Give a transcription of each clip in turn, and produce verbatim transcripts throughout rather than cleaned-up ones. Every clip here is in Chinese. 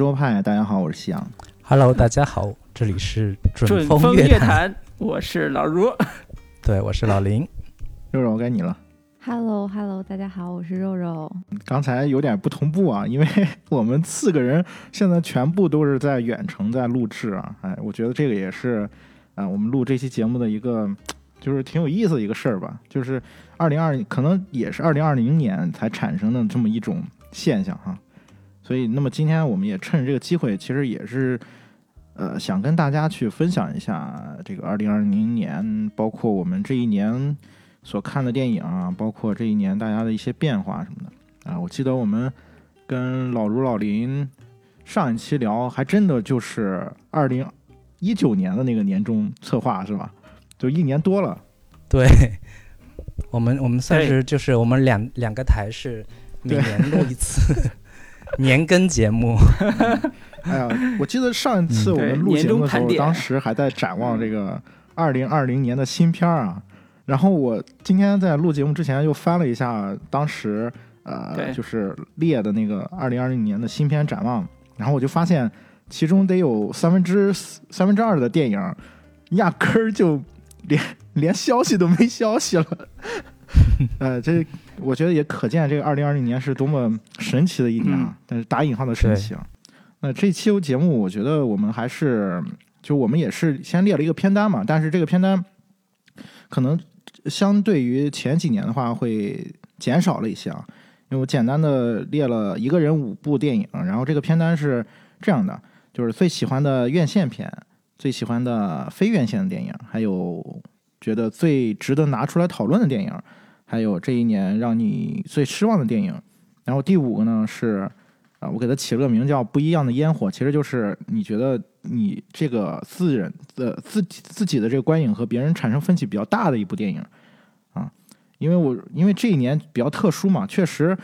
洲派，大家好，我是夕阳。Hello， 大家好，这里是准风乐坛，我是老如，对，我是老林。肉肉，该你了。Hello，Hello， hello, 大家好，我是肉肉。刚才有点不同步啊，因为我们四个人现在全部都是在远程在录制啊。哎，我觉得这个也是，啊、呃，我们录这期节目的一个。就是挺有意思的一个事儿吧，就是二零二，可能也是二零二零年才产生的这么一种现象哈。所以，那么今天我们也趁着这个机会，其实也是，呃，想跟大家去分享一下这个二零二零年，包括我们这一年所看的电影啊，包括这一年大家的一些变化什么的啊。我记得我们跟老如老林上一期聊，还真的就是二零一九年的那个年终策划是吧？就一年多了，对，我们我们算是就是我们两两个台是每年录一次年更节目。哎呀，我记得上一次我们录节目的时候，嗯、当时还在展望这个二零二零年的新片啊。然后我今天在录节目之前又翻了一下当时呃就是列的那个二零二零年的新片展望，然后我就发现其中得有三分之三分之二的电影压根儿就。连连消息都没消息了，呃，这我觉得也可见这个二零二零年是多么神奇的一年啊！嗯、但是打引号的神奇啊。那这期节目，我觉得我们还是就我们也是先列了一个片单嘛，但是这个片单可能相对于前几年的话会减少了一些啊，因为我简单的列了一个人五部电影，然后这个片单是这样的，就是最喜欢的院线片。最喜欢的非院线的电影，还有觉得最值得拿出来讨论的电影，还有这一年让你最失望的电影。然后第五个呢是啊、呃，我给它起了个名叫不一样的烟火，其实就是你觉得你这个自人的、呃、自己自己的这个观影和别人产生分歧比较大的一部电影啊，因为我因为这一年比较特殊嘛，确实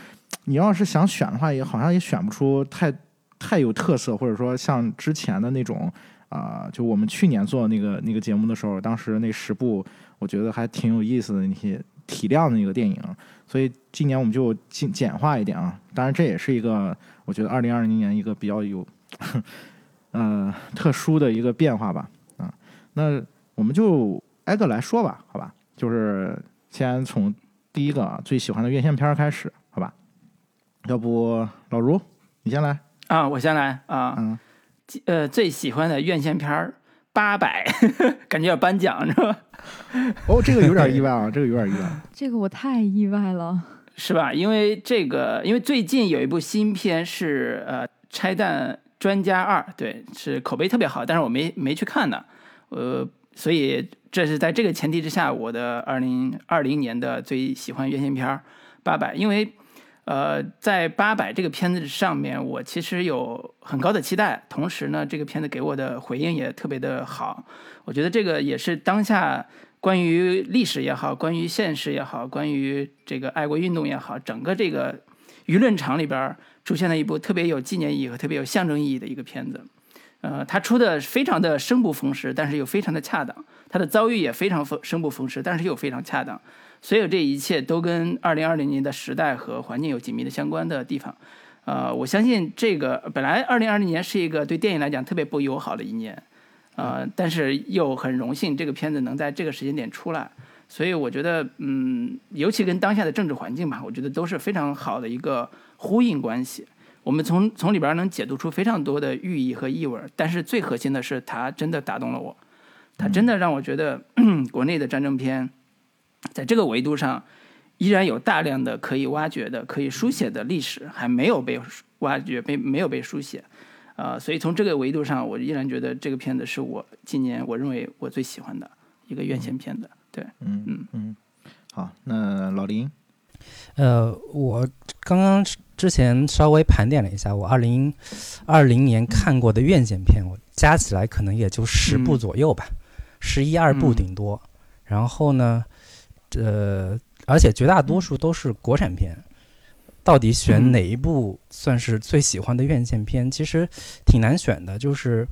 你要是想选的话也好像也选不出太太有特色，或者说像之前的那种啊、呃，就我们去年做那个那个节目的时候，当时那十部我觉得还挺有意思的那些体量的那个电影，所以今年我们就简简化一点啊。当然，这也是一个我觉得二零二零年一个比较有呃特殊的一个变化吧。啊，那我们就挨个来说吧，好吧？就是先从第一个最喜欢的院线片开始，好吧？要不老如你先来啊，我先来啊，嗯。呃，最喜欢的院线片儿八百，感觉要颁奖是吧？哦，这个有点意外啊，这个有点意外。这个我太意外了，是吧？因为这个，因为最近有一部新片是呃《拆弹专家二》，对，是口碑特别好，但是我没没去看呢。呃，所以这是在这个前提之下，我的二零二零年的最喜欢院线片儿八百，因为。呃，在八佰这个片子上面，我其实有很高的期待，同时呢，这个片子给我的回应也特别的好。我觉得这个也是当下关于历史也好，关于现实也好，关于这个爱国运动也好，整个这个舆论场里边出现了一部特别有纪念意义和特别有象征意义的一个片子。呃，它出的非常的生不逢时，但是又非常的恰当，它的遭遇也非常生不逢时，但是又非常恰当。所有这一切都跟二零二零年的时代和环境有紧密的相关的地方，呃，我相信这个本来二零二零年是一个对电影来讲特别不友好的一年，呃，但是又很荣幸这个片子能在这个时间点出来，所以我觉得，嗯，尤其跟当下的政治环境吧，我觉得都是非常好的一个呼应关系。我们从从里边能解读出非常多的寓意和意味，但是最核心的是它真的打动了我，它真的让我觉得国内的战争片。在这个维度上依然有大量的可以挖掘的可以书写的历史还没有被挖掘被没有被书写、呃、所以从这个维度上我依然觉得这个片子是我今年我认为我最喜欢的一个院线片子。对，嗯嗯嗯，好，那老林，呃，我刚刚之前稍微盘点了一下我二零二零年看过的院线片，我加起来可能也就十部左右吧，十一二部顶多、嗯、然后呢呃，而且绝大多数都是国产片，到底选哪一部算是最喜欢的院线片、嗯、其实挺难选的，就是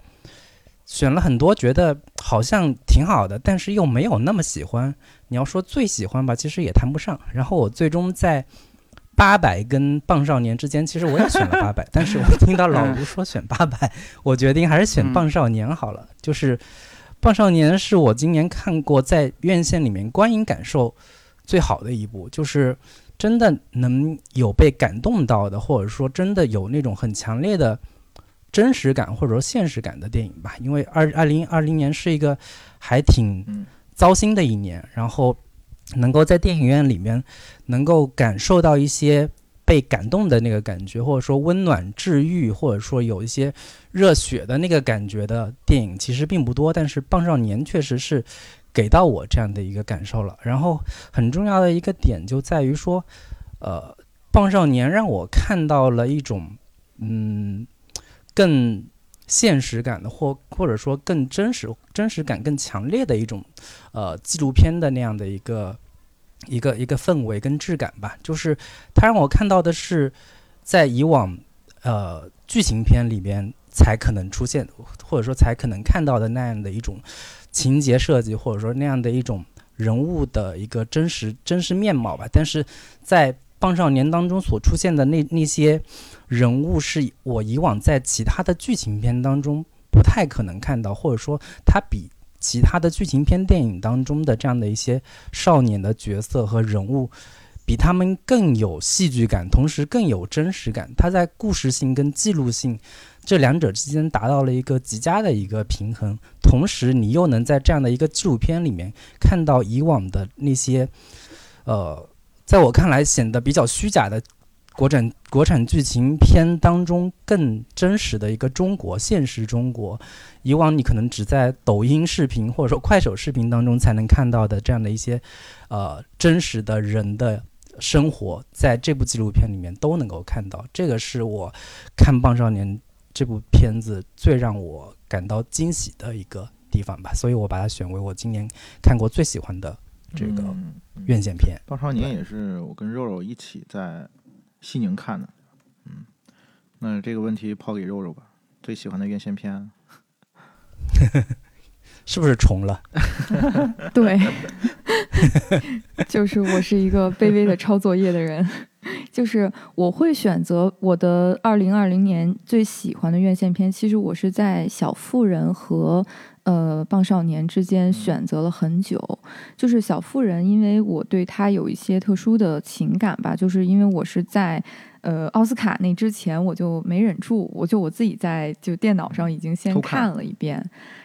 选了很多觉得好像挺好的但是又没有那么喜欢，你要说最喜欢吧其实也谈不上。然后我最终在八百跟棒少年之间，其实我也选了八百，但是我听到老吴说选八百，我决定还是选棒少年好了。嗯、就是棒少年是我今年看过在院线里面观影感受最好的一部，就是真的能有被感动到的，或者说真的有那种很强烈的真实感或者说现实感的电影吧。因为二二零二零年是一个还挺糟心的一年，嗯、然后。能够在电影院里面能够感受到一些被感动的那个感觉，或者说温暖治愈，或者说有一些热血的那个感觉的电影其实并不多，但是棒少年确实是给到我这样的一个感受了。然后很重要的一个点就在于说呃，棒少年让我看到了一种嗯更现实感的或或者说更真实真实感更强烈的一种呃纪录片的那样的一个一个一个氛围跟质感吧。就是它让我看到的是在以往呃剧情片里边才可能出现或者说才可能看到的那样的一种情节设计，或者说那样的一种人物的一个真实真实面貌吧。但是在棒少年当中所出现的那那些人物是我以往在其他的剧情片当中不太可能看到，或者说他比其他的剧情片电影当中的这样的一些少年的角色和人物比他们更有戏剧感，同时更有真实感。他在故事性跟记录性这两者之间达到了一个极佳的一个平衡，同时你又能在这样的一个纪录片里面看到以往的那些呃在我看来显得比较虚假的国产国产剧情片当中更真实的一个中国现实中国，以往你可能只在抖音视频或者说快手视频当中才能看到的这样的一些呃真实的人的生活，在这部纪录片里面都能够看到。这个是我看《棒少年》这部片子最让我感到惊喜的一个地方吧，所以我把它选为我今年看过最喜欢的这个院线片。棒少年也是我跟肉肉一起在西宁看的，嗯，那这个问题抛给肉肉吧，最喜欢的院线片、啊，是不是重了？对，就是我是一个卑微的抄作业的人，就是我会选择我的二零二零年最喜欢的院线片，其实我是在《小妇人》和。呃，棒少年之间选择了很久，就是小妇人，因为我对他有一些特殊的情感吧，就是因为我是在呃奥斯卡那之前我就没忍住，我就我自己在就电脑上已经先看了一遍，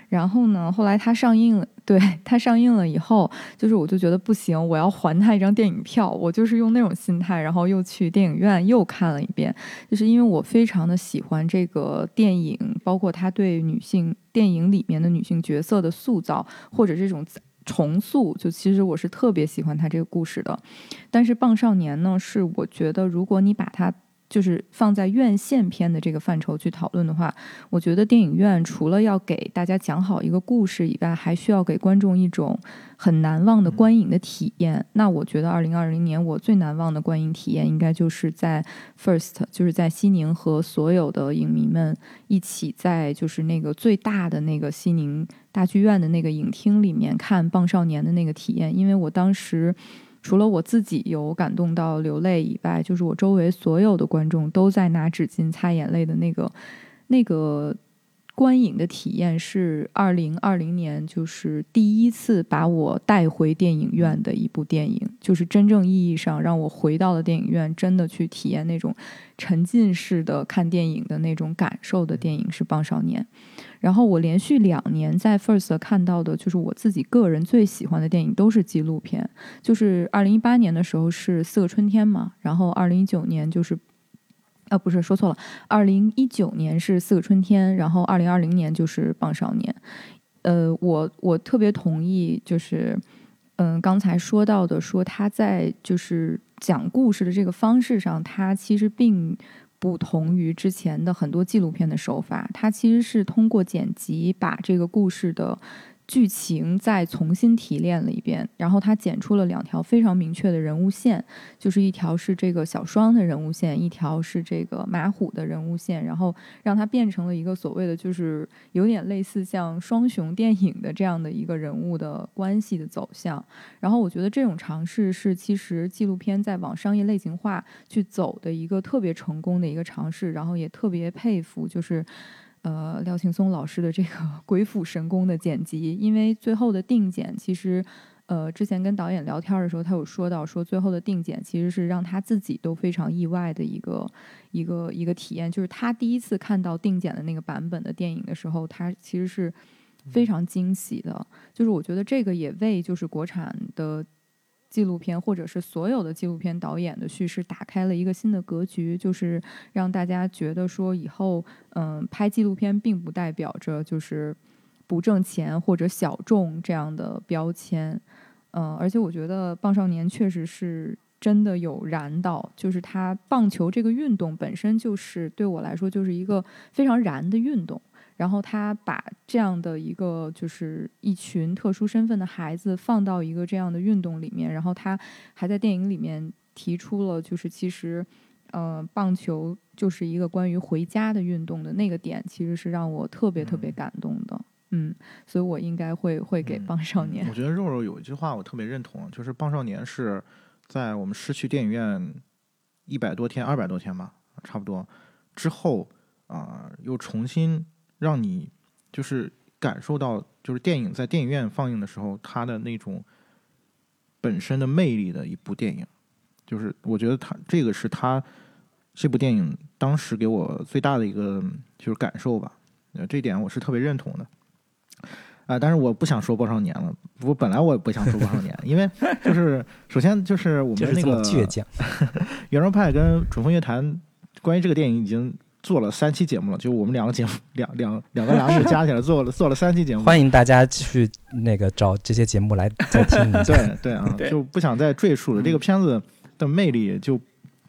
然后呢，后来他上映了，对他上映了以后，就是我就觉得不行，我要还他一张电影票，我就是用那种心态，然后又去电影院又看了一遍，就是因为我非常的喜欢这个电影，包括他对女性。电影里面的女性角色的塑造或者这种重塑，就其实我是特别喜欢他这个故事的。但是棒少年呢，是我觉得如果你把它就是放在院线片的这个范畴去讨论的话，我觉得电影院除了要给大家讲好一个故事以外，还需要给观众一种很难忘的观影的体验。那我觉得二零二零年我最难忘的观影体验应该就是在 FIRST， 就是在西宁和所有的影迷们一起在就是那个最大的那个西宁大剧院的那个影厅里面看棒少年的那个体验。因为我当时除了我自己有感动到流泪以外，就是我周围所有的观众都在拿纸巾擦眼泪的那个那个观影的体验，是二零二零年就是第一次把我带回电影院的一部电影，就是真正意义上让我回到了电影院，真的去体验那种沉浸式的看电影的那种感受的电影是《棒少年》。然后我连续两年在 FIRST 看到的就是我自己个人最喜欢的电影都是纪录片，就是二零一八年的时候是《四个春天》嘛，然后二零一九年就是啊、呃、不是说错了，二零一九年是《四个春天》，然后二零二零年就是《棒少年》。呃，我我特别同意，就是嗯、呃、刚才说到的，说他在就是讲故事的这个方式上，他其实并。不同于之前的很多纪录片的手法，它其实是通过剪辑把这个故事的剧情再重新提炼了一遍，然后他剪出了两条非常明确的人物线，就是一条是这个小双的人物线，一条是这个马虎的人物线，然后让它变成了一个所谓的就是有点类似像双雄电影的这样的一个人物的关系的走向。然后我觉得这种尝试是其实纪录片在往商业类型化去走的一个特别成功的一个尝试，然后也特别佩服就是呃，廖庆松老师的这个鬼斧神工的剪辑，因为最后的定剪其实呃，之前跟导演聊天的时候他有说到说最后的定剪其实是让他自己都非常意外的一个一个一个体验，就是他第一次看到定剪的那个版本的电影的时候他其实是非常惊喜的。就是我觉得这个也为就是国产的纪录片或者是所有的纪录片导演的叙事打开了一个新的格局，就是让大家觉得说以后嗯，拍纪录片并不代表着就是不挣钱或者小众这样的标签。嗯，而且我觉得棒少年确实是真的有燃到，就是他棒球这个运动本身就是对我来说就是一个非常燃的运动，然后他把这样的一个就是一群特殊身份的孩子放到一个这样的运动里面，然后他还在电影里面提出了就是其实呃，棒球就是一个关于回家的运动的那个点其实是让我特别特别感动的。嗯，所以我应该会会给棒少年、嗯、我觉得肉肉有一句话我特别认同，就是棒少年是在我们失去电影院一百多天二百多天吧差不多之后啊、呃，又重新让你就是感受到就是电影在电影院放映的时候它的那种本身的魅力的一部电影。就是我觉得它这个是它这部电影当时给我最大的一个就是感受吧，这点我是特别认同的啊、呃，但是我不想说棒少年了，我本来我也不想说棒少年因为就是首先就是我们那个倔强原创派跟准风乐坛关于这个电影已经做了三期节目了，就我们两个节目两两两个栏目加起来做了做了三期节目，欢迎大家去那个找这些节目来再听一下对对啊对，就不想再赘述了、嗯、这个片子的魅力就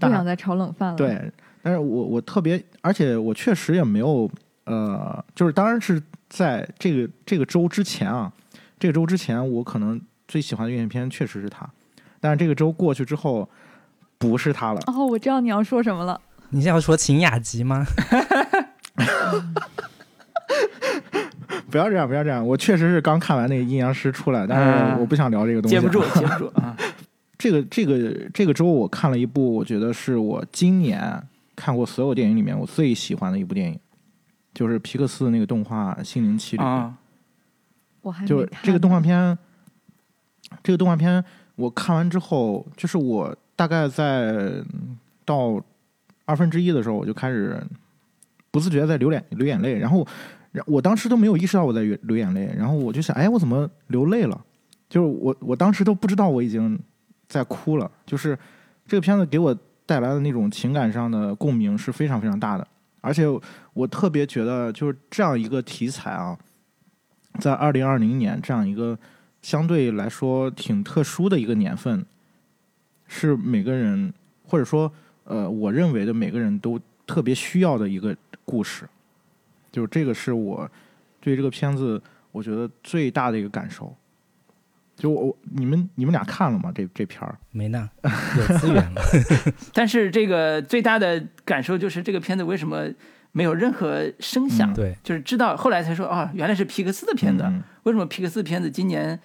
大，不想再炒冷饭了。对，但是我我特别，而且我确实也没有呃，就是当然是在这个这个周之前啊，这个周之前我可能最喜欢的院线片确实是它，但是这个周过去之后不是它了。哦，我知道你要说什么了。你是要说秦雅集吗不要这样不要这样，我确实是刚看完那个阴阳师出来，但是我不想聊这个东西、啊、接不住接不住、啊、这个这个这个周我看了一部我觉得是我今年看过所有电影里面我最喜欢的一部电影，就是皮克斯的那个动画《心灵奇旅》啊、我还没看，就是这个动画片这个动画片我看完之后就是我大概在到二分之一的时候我就开始不自觉在流眼流眼泪，然后我当时都没有意识到我在流眼泪，然后我就想哎我怎么流泪了，就是我我当时都不知道我已经在哭了，就是这个片子给我带来的那种情感上的共鸣是非常非常大的。而且我特别觉得就是这样一个题材啊，在二零二零年这样一个相对来说挺特殊的一个年份，是每个人或者说呃，我认为的每个人都特别需要的一个故事，就是这个是我对这个片子我觉得最大的一个感受。就我你们你们俩看了吗？这这片儿没呢，有资源了。但是这个最大的感受就是这个片子为什么没有任何声响？嗯、对，就是知道后来才说哦，原来是皮克斯的片子。嗯、为什么皮克斯片子今年？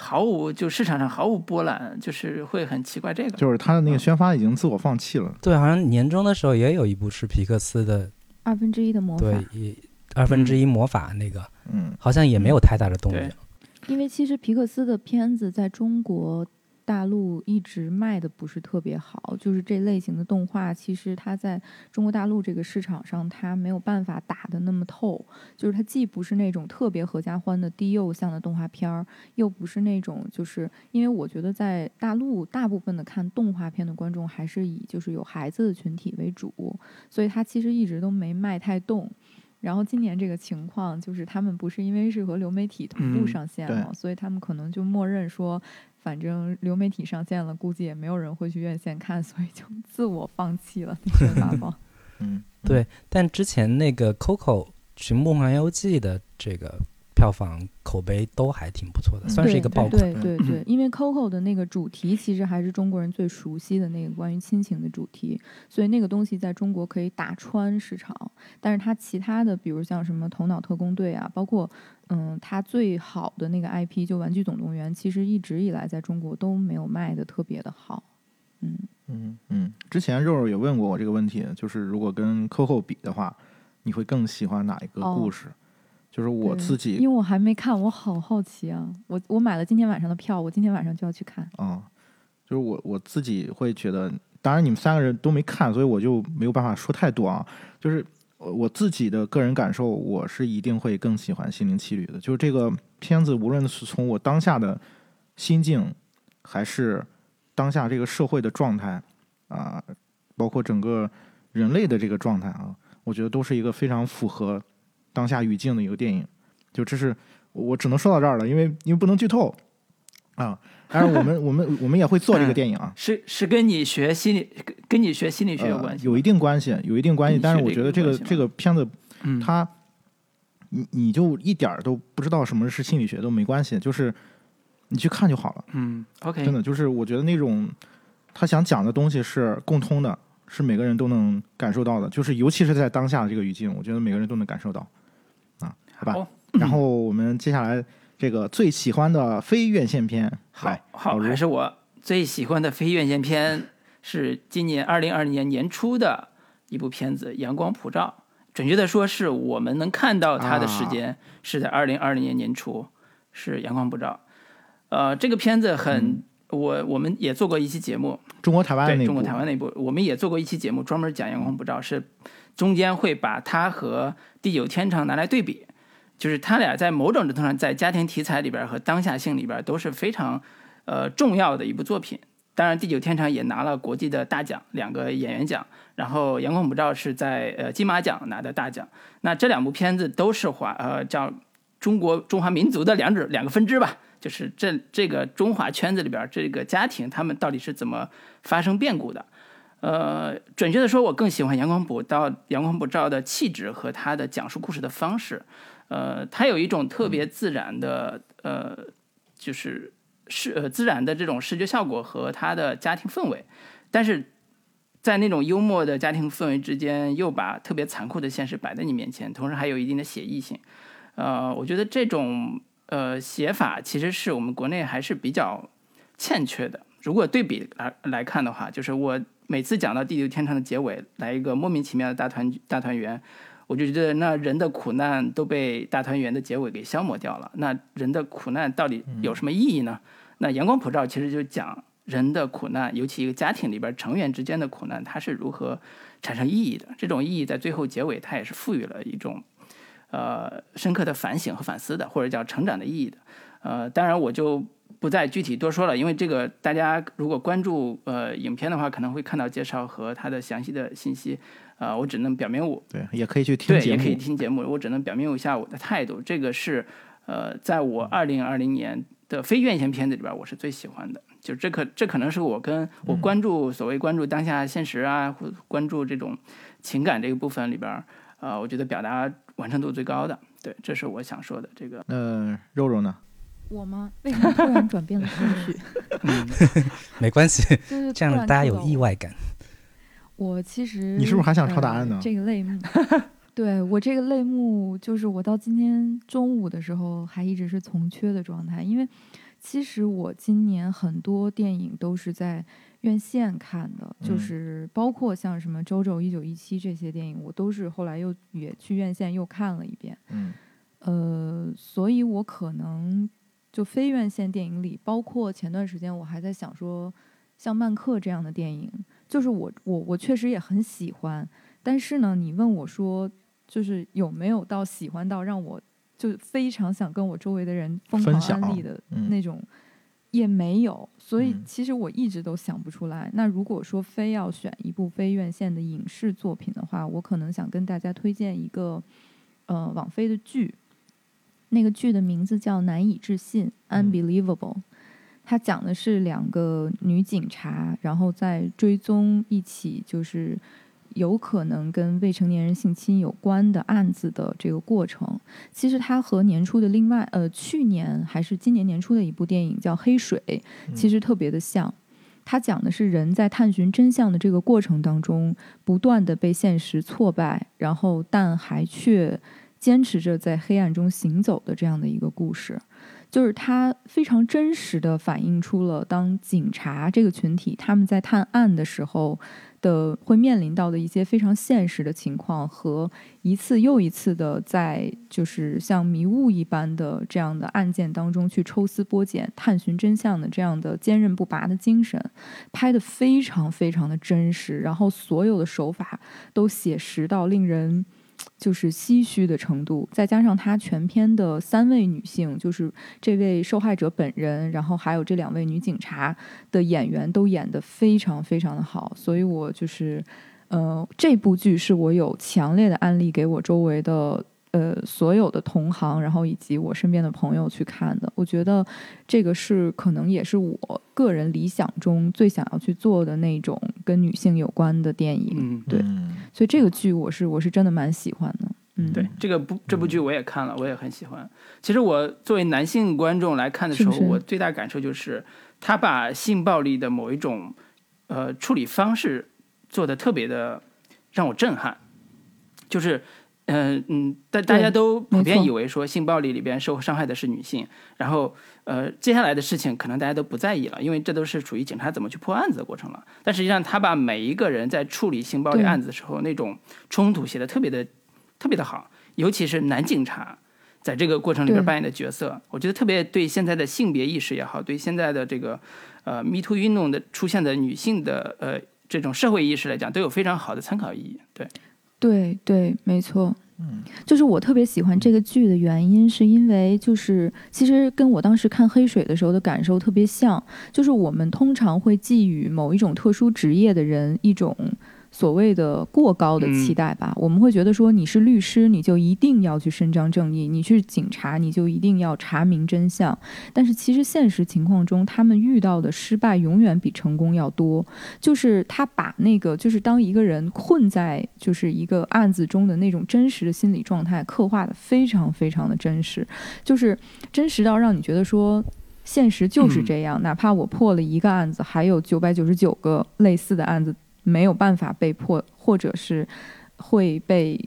毫无就市场上毫无波澜，就是会很奇怪。这个就是他的那个宣发已经自我放弃了、嗯、对，好像年终的时候也有一部是皮克斯的二分之一的魔法，对，二分之一魔法那个嗯，好像也没有太大的动静、嗯、因为其实皮克斯的片子在中国大陆一直卖的不是特别好，就是这类型的动画其实它在中国大陆这个市场上它没有办法打得那么透，就是它既不是那种特别合家欢的低幼向的动画片儿，又不是那种就是因为我觉得在大陆大部分的看动画片的观众还是以就是有孩子的群体为主，所以它其实一直都没卖太动。然后今年这个情况就是他们不是因为是和流媒体同步上线了、嗯、所以他们可能就默认说反正流媒体上线了估计也没有人会去院线看，所以就自我放弃了那些八宝嗯，对。但之前那个 Coco 寻梦环游记的这个票房口碑都还挺不错的，算是一个爆款。对对 对, 对，因为 Coco 的那个主题其实还是中国人最熟悉的那个关于亲情的主题，所以那个东西在中国可以打穿市场。但是它其他的，比如像什么头脑特工队啊，包括嗯，它最好的那个 I P 就玩具总动员，其实一直以来在中国都没有卖的特别的好。嗯嗯嗯，之前肉肉也问过我这个问题，就是如果跟 Coco 比的话，你会更喜欢哪一个故事？哦，就是我自己，因为我还没看，我好好奇啊！我我买了今天晚上的票，我今天晚上就要去看。啊、嗯，就是我我自己会觉得，当然你们三个人都没看，所以我就没有办法说太多啊。就是我自己的个人感受，我是一定会更喜欢《心灵奇旅》的。就是这个片子，无论是从我当下的心境，还是当下这个社会的状态啊、呃，包括整个人类的这个状态啊，我觉得都是一个非常符合当下语境的一个电影。就这是我只能说到这儿了，因为因为不能剧透啊。但是我们我们我们也会做这个电影啊。是是跟你学心理跟你学心理学有关系、呃、有一定关系有一定关系。但是我觉得这个这个片子它、嗯、你你就一点都不知道什么是心理学都没关系，就是你去看就好了。嗯 ，OK， 真的就是我觉得那种他想讲的东西是共通的，是每个人都能感受到的，就是尤其是在当下的这个语境，我觉得每个人都能感受到。好吧、哦嗯，然后我们接下来这个最喜欢的非院线片，好，好，还是我最喜欢的非院线片是今年二零二零年年初的一部片子《阳光普照》，准确的说是我们能看到它的时间是在二零二零年年初，啊、是《阳光普照》。呃，这个片子很，嗯、我我们也做过一期节目，中国台湾那部，中国台湾那部，我们也做过一期节目专门讲《阳光普照》，是中间会把它和《地久天长》拿来对比。就是他俩在某种程度上在家庭题材里边和当下性里边都是非常呃重要的一部作品。当然地久天长也拿了国际的大奖，两个演员奖，然后阳光普照是在呃金马奖拿的大奖。那这两部片子都是华呃叫中国中华民族的两种两个分支吧，就是这这个中华圈子里边这个家庭他们到底是怎么发生变故的。呃，准确的说我更喜欢阳光普照阳光普照的气质和他的讲述故事的方式。呃，它有一种特别自然的，呃，就是视呃自然的这种视觉效果和它的家庭氛围，但是在那种幽默的家庭氛围之间，又把特别残酷的现实摆在你面前，同时还有一定的写意性。呃，我觉得这种呃写法其实是我们国内还是比较欠缺的。如果对比来来看的话，就是我每次讲到《地久天长》的结尾，来一个莫名其妙的大团大团圆。我就觉得那人的苦难都被大团圆的结尾给消磨掉了，那人的苦难到底有什么意义呢？那阳光普照其实就讲人的苦难，尤其一个家庭里边成员之间的苦难，它是如何产生意义的。这种意义在最后结尾它也是赋予了一种呃深刻的反省和反思的，或者叫成长的意义的。呃，当然我就不再具体多说了，因为这个大家如果关注呃影片的话，可能会看到介绍和它的详细的信息。呃，我只能表明我对，也可以去听节目，对，也可以听节目。我只能表明一下我的态度，这个是呃，在我二零二零年的非院线片子里边，我是最喜欢的。就这可这可能是我跟我关注所谓关注当下现实啊，或关注这种情感这个部分里边，呃，我觉得表达完成度最高的。对，这是我想说的这个。呃，肉肉呢？我吗？为什么突然转变了情绪？嗯、没关系，这样大家有意外感。我其实你是不是还想抄答案呢、呃、这个类目对，我这个类目就是我到今天中午的时候还一直是从缺的状态，因为其实我今年很多电影都是在院线看的、嗯、就是包括像什么周周一九一七这些电影我都是后来又也去院线又看了一遍、嗯、呃，所以我可能就非院线电影里，包括前段时间我还在想说像曼克这样的电影，就是我我我确实也很喜欢，但是呢，你问我说，就是有没有到喜欢到让我就非常想跟我周围的人疯狂安利的那种，嗯、也没有。所以其实我一直都想不出来、嗯。那如果说非要选一部非院线的影视作品的话，我可能想跟大家推荐一个，呃，网飞的剧，那个剧的名字叫《难以置信》（Unbelievable）。嗯，他讲的是两个女警察，然后在追踪一起就是有可能跟未成年人性侵有关的案子的这个过程，其实它和年初的另外呃去年还是今年年初的一部电影叫《黑水》其实特别的像。它讲的是人在探寻真相的这个过程当中不断的被现实挫败，然后但还却坚持着在黑暗中行走的这样的一个故事。就是它非常真实的反映出了当警察这个群体他们在探案的时候的会面临到的一些非常现实的情况，和一次又一次的在就是像迷雾一般的这样的案件当中去抽丝剥茧探寻真相的这样的坚韧不拔的精神，拍得非常非常的真实，然后所有的手法都写实到令人就是唏嘘的程度。再加上她全篇的三位女性，就是这位受害者本人，然后还有这两位女警察的演员都演得非常非常的好，所以我就是呃，这部剧是我有强烈的案例给我周围的呃所有的同行，然后以及我身边的朋友去看的。我觉得这个是可能也是我个人理想中最想要去做的那种跟女性有关的电影。嗯，对，所以这个剧我是我是真的蛮喜欢的。嗯，对，这个不这部剧我也看了，我也很喜欢。其实我作为男性观众来看的时候，是是我最大感受就是他把性暴力的某一种呃处理方式做得特别的让我震撼，就是。嗯嗯，大大家都普遍以为说性暴力里边受伤害的是女性，然后呃，接下来的事情可能大家都不在意了，因为这都是属于警察怎么去破案子的过程了。但实际上，他把每一个人在处理性暴力案子的时候那种冲突写得特别的特别的好，尤其是男警察在这个过程里边扮演的角色，我觉得特别对现在的性别意识也好，对现在的这个呃 Me Too 运动的出现的女性的呃这种社会意识来讲，都有非常好的参考意义。对。对对，没错。嗯，就是我特别喜欢这个剧的原因是因为就是其实跟我当时看《黑水》的时候的感受特别像，就是我们通常会寄予某一种特殊职业的人一种所谓的过高的期待吧，嗯，我们会觉得说你是律师你就一定要去伸张正义，你是警察你就一定要查明真相，但是其实现实情况中他们遇到的失败永远比成功要多。就是他把那个就是当一个人困在就是一个案子中的那种真实的心理状态刻画的非常非常的真实，就是真实到让你觉得说现实就是这样，嗯，哪怕我破了一个案子还有九百九十九个类似的案子没有办法被破，或者是会被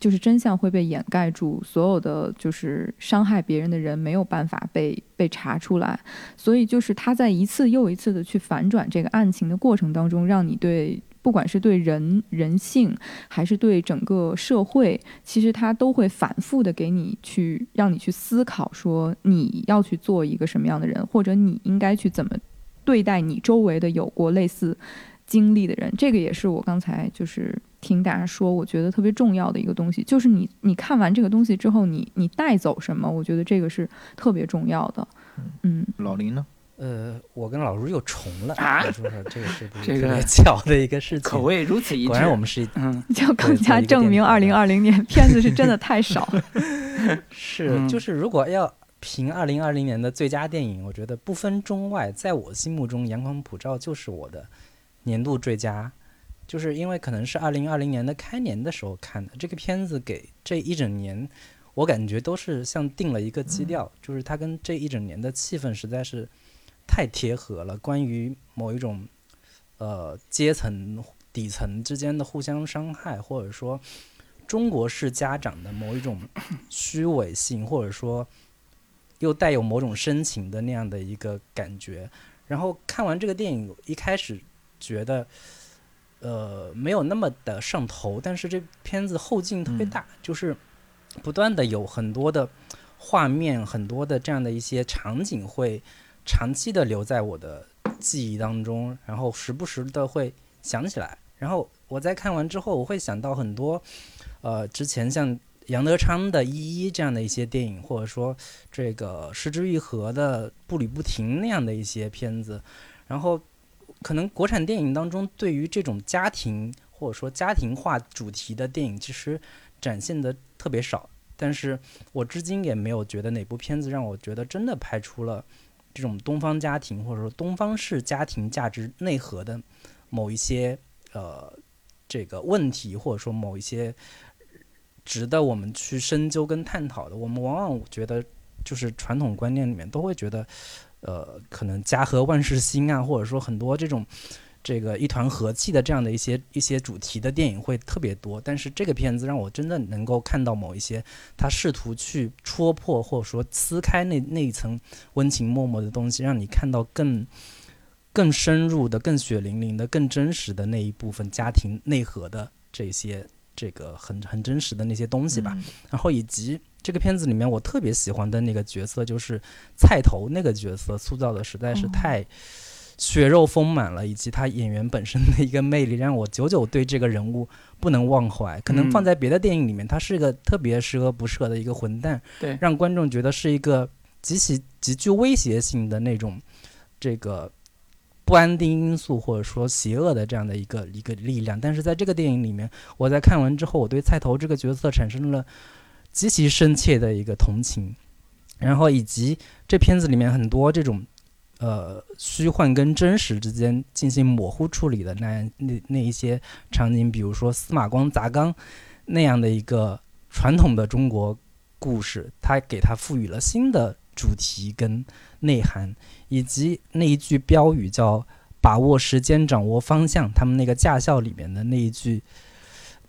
就是真相会被掩盖住，所有的就是伤害别人的人没有办法被被查出来。所以就是他在一次又一次的去反转这个案情的过程当中，让你对不管是对人人性还是对整个社会，其实他都会反复的给你去让你去思考说你要去做一个什么样的人，或者你应该去怎么对待你周围的有过类似经历的人。这个也是我刚才就是听大家说我觉得特别重要的一个东西，就是你你看完这个东西之后你你带走什么，我觉得这个是特别重要的。嗯，老林呢？呃我跟老卢又重了啊，就是这个是不是特别巧的一个事情，口味如此一致，果然我们是嗯就更加证明二零二零年片子是真的太少是，就是如果要评二零二零年的最佳电影，我觉得不分中外，在我心目中阳光普照就是我的年度最佳，就是因为可能是二零二零年的开年的时候看的这个片子，给这一整年我感觉都是像定了一个基调，嗯，就是它跟这一整年的气氛实在是太贴合了。关于某一种呃阶层底层之间的互相伤害，或者说中国式家长的某一种虚伪性，或者说又带有某种深情的那样的一个感觉。然后看完这个电影一开始觉得呃没有那么的上头，但是这片子后劲特别大，嗯，就是不断的有很多的画面，很多的这样的一些场景会长期的留在我的记忆当中，然后时不时的会想起来。然后我在看完之后我会想到很多呃之前像杨德昌的《一一》这样的一些电影，或者说这个失之愈合的《步履不停》那样的一些片子。然后可能国产电影当中对于这种家庭或者说家庭化主题的电影其实展现的特别少，但是我至今也没有觉得哪部片子让我觉得真的拍出了这种东方家庭或者说东方式家庭价值内核的某一些呃这个问题，或者说某一些值得我们去深究跟探讨的，我们往往觉得就是传统观念里面都会觉得呃，可能家和万事兴啊，或者说很多这种这个一团和气的这样的一些一些主题的电影会特别多，但是这个片子让我真的能够看到某一些他试图去戳破或者说撕开那那一层温情脉脉的东西，让你看到更更深入的、更血淋淋的、更真实的那一部分家庭内核的这些这个很很真实的那些东西吧。嗯、然后以及这个片子里面我特别喜欢的那个角色就是菜头，那个角色塑造的实在是太、嗯血肉丰满了，以及他演员本身的一个魅力，让我久久对这个人物不能忘怀。可能放在别的电影里面，他是个特别十恶不赦的一个混蛋，对，让观众觉得是一个极其极具威胁性的那种这个不安定因素或者说邪恶的这样的一个一个力量。但是在这个电影里面，我在看完之后，我对菜头这个角色产生了极其深切的一个同情。然后以及这片子里面很多这种呃，虚幻跟真实之间进行模糊处理的那那那一些场景，比如说司马光砸缸那样的一个传统的中国故事，它给它赋予了新的主题跟内涵，以及那一句标语叫把握时间掌握方向，他们那个驾校里面的那一句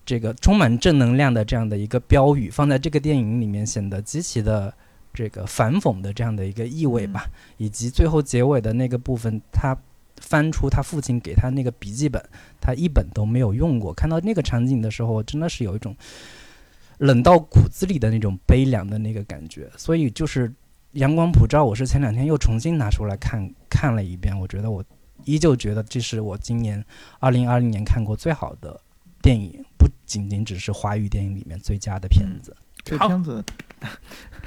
这个充满正能量的这样的一个标语，放在这个电影里面显得极其的这个反讽的这样的一个意味吧，以及最后结尾的那个部分，他翻出他父亲给他那个笔记本，他一本都没有用过。看到那个场景的时候，真的是有一种冷到骨子里的那种悲凉的那个感觉。所以就是《阳光普照》，我是前两天又重新拿出来看看了一遍，我觉得我依旧觉得这是我今年二零二零年看过最好的电影，不仅仅只是华语电影里面最佳的片子。这片子，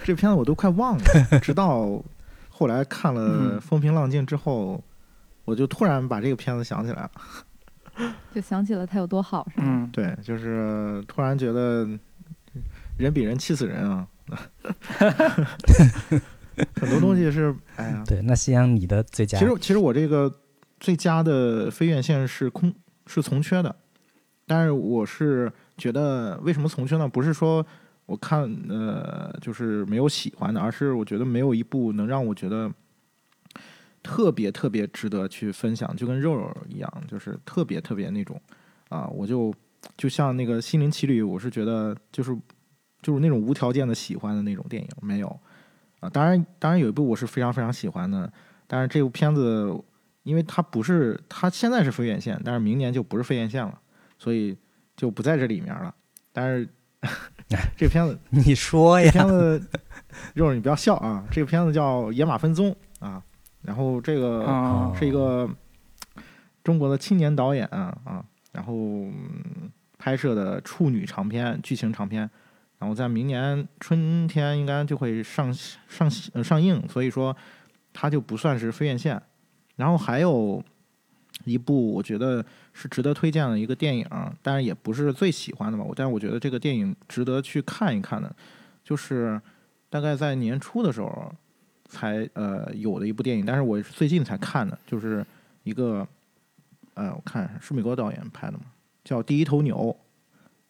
这片子我都快忘了，直到后来看了《风平浪静》之后、嗯，我就突然把这个片子想起来了，就想起了它有多好，是吗？嗯，对，就是突然觉得人比人气死人啊，很多东西是，哎呀，对。那西洋你的最佳，其实其实我这个最佳的非院线是空是从缺的，但是我是觉得为什么从缺呢？不是说我看呃，就是没有喜欢的，而是我觉得没有一部能让我觉得特别特别值得去分享，就跟肉肉一样，就是特别特别那种啊，我就就像那个《心灵奇旅》，我是觉得就是就是那种无条件的喜欢的那种电影没有啊。当然当然有一部我是非常非常喜欢的，但是这部片子因为它不是它现在是非院线，但是明年就不是非院线了，所以就不在这里面了。但是这片子你说呀，这片子肉肉你不要笑啊，这个片子叫《野马分鬃》啊，然后这个是一个中国的青年导演啊，啊然后、嗯、拍摄的处女长片剧情长片，然后在明年春天应该就会上上、呃、上映，所以说它就不算是非院线。然后还有一部我觉得是值得推荐的一个电影，但是也不是最喜欢的吧，但是我觉得这个电影值得去看一看的，就是大概在年初的时候才呃有的一部电影，但是我最近才看的，就是一个呃我看是美国导演拍的嘛，叫《第一头牛》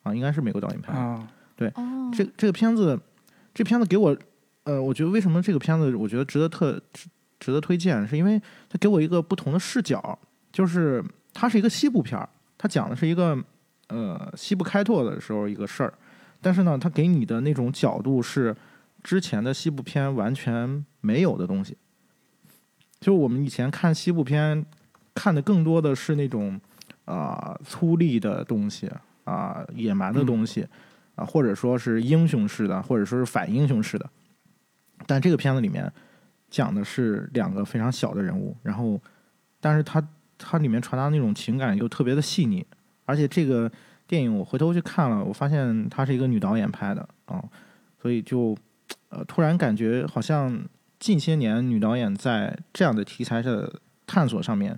啊，应该是美国导演拍的、哦、对、哦、这这个片子这片子给我呃我觉得为什么这个片子我觉得值得特值得推荐，是因为它给我一个不同的视角，就是它是一个西部片，它讲的是一个呃西部开拓的时候一个事儿，但是呢它给你的那种角度是之前的西部片完全没有的东西。就我们以前看西部片看的更多的是那种啊、呃、粗粝的东西啊、呃、野蛮的东西啊、嗯呃、或者说是英雄式的，或者说是反英雄式的，但这个片子里面讲的是两个非常小的人物，然后但是它它里面传达那种情感又特别的细腻，而且这个电影我回头去看了，我发现它是一个女导演拍的啊、哦，所以就呃突然感觉好像近些年女导演在这样的题材的探索上面，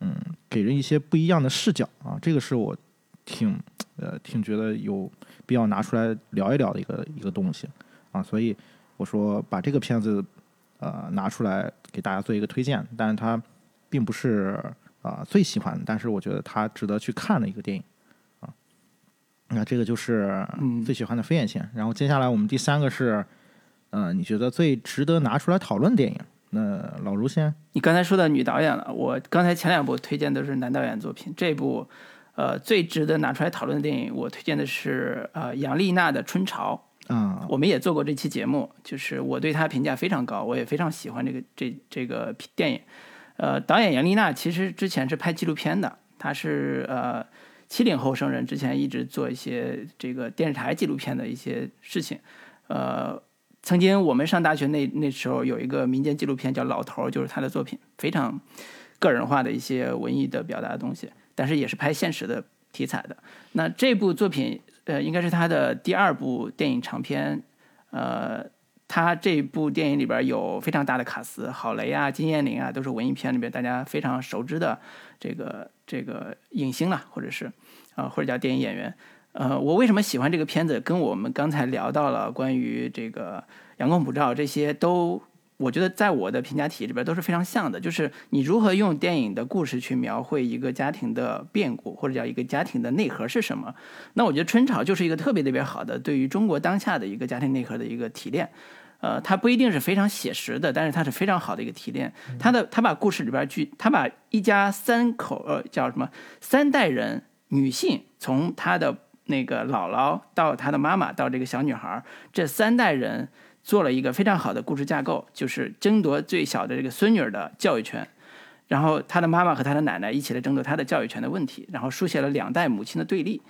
嗯，给人一些不一样的视角啊，这个是我挺呃挺觉得有必要拿出来聊一聊的一个一个东西啊，所以我说把这个片子呃拿出来给大家做一个推荐，但是它并不是。啊、呃，最喜欢，但是我觉得它值得去看的一个电影，那这个就是最喜欢的非院线、嗯、然后接下来我们第三个是呃，你觉得最值得拿出来讨论电影，那老卢先。你刚才说到女导演了，我刚才前两部推荐都是男导演作品，这部呃最值得拿出来讨论的电影，我推荐的是呃杨丽娜的《春潮》啊、嗯，我们也做过这期节目，就是我对她评价非常高，我也非常喜欢这个这这个电影。呃，导演杨丽娜其实之前是拍纪录片的，她是呃七零后生人，之前一直做一些这个电视台纪录片的一些事情，呃。曾经我们上大学那那时候有一个民间纪录片叫《老头》，就是他的作品，非常个人化的一些文艺的表达的东西，但是也是拍现实的题材的。那这部作品，呃，应该是他的第二部电影长片。呃，他这部电影里边有非常大的卡司，郝蕾啊、金燕玲啊，都是文艺片里边大家非常熟知的这个这个影星啦，或者是啊、呃，或者叫电影演员。呃，我为什么喜欢这个片子，跟我们刚才聊到了关于这个阳光普照这些都，我觉得在我的评价体里边都是非常像的，就是你如何用电影的故事去描绘一个家庭的变故，或者叫一个家庭的内核是什么。那我觉得春潮就是一个特别特别好的对于中国当下的一个家庭内核的一个提炼。呃，它不一定是非常写实的，但是它是非常好的一个提炼。它的它把故事里边去，它把一家三口呃叫什么三代人女性，从她的那个姥姥到她的妈妈到这个小女孩，这三代人做了一个非常好的故事架构，就是争夺最小的这个孙女的教育权，然后她的妈妈和她的奶奶一起来争夺她的教育权的问题，然后书写了两代母亲的对立，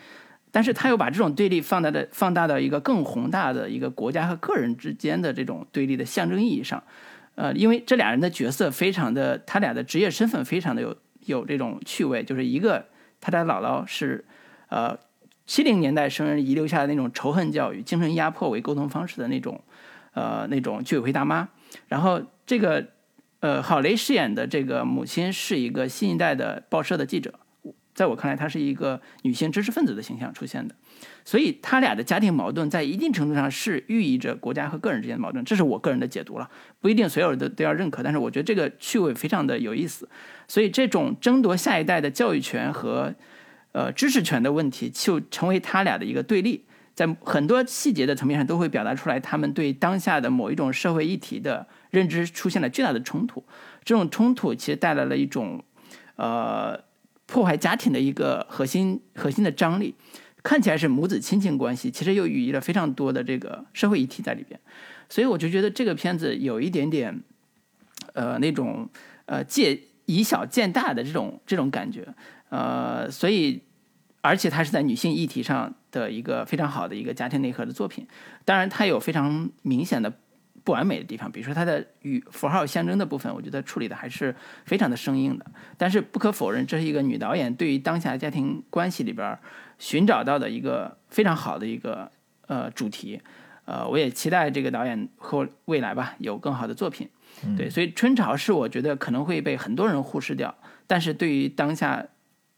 但是她又把这种对立放大的放大到一个更宏大的一个国家和个人之间的这种对立的象征意义上。呃，因为这俩人的角色非常的，他俩的职业身份非常的有有这种趣味，就是一个他的姥姥是呃七零年代生人遗留下的那种仇恨教育、精神压迫为沟通方式的那种，呃，那种居委会大妈。然后这个，呃，郝蕾饰演的这个母亲是一个新一代的报社的记者，在我看来，她是一个女性知识分子的形象出现的。所以，他俩的家庭矛盾在一定程度上是寓意着国家和个人之间的矛盾，这是我个人的解读了，不一定所有人都都要认可，但是我觉得这个趣味非常的有意思。所以，这种争夺下一代的教育权和呃，知识权的问题就成为他俩的一个对立，在很多细节的层面上都会表达出来，他们对当下的某一种社会议题的认知出现了巨大的冲突。这种冲突其实带来了一种呃破坏家庭的一个核心核心的张力，看起来是母子亲情关系，其实又寓意了非常多的这个社会议题在里边。所以我就觉得这个片子有一点点呃那种呃借以小见大的这种这种感觉。呃，所以，而且它是在女性议题上的一个非常好的一个家庭内核的作品。当然，它有非常明显的不完美的地方，比如说它的与符号象征的部分，我觉得处理的还是非常的生硬的。但是不可否认，这是一个女导演对于当下家庭关系里边寻找到的一个非常好的一个呃主题。呃，我也期待这个导演后未来吧有更好的作品。嗯、对，所以《春潮》是我觉得可能会被很多人忽视掉，但是对于当下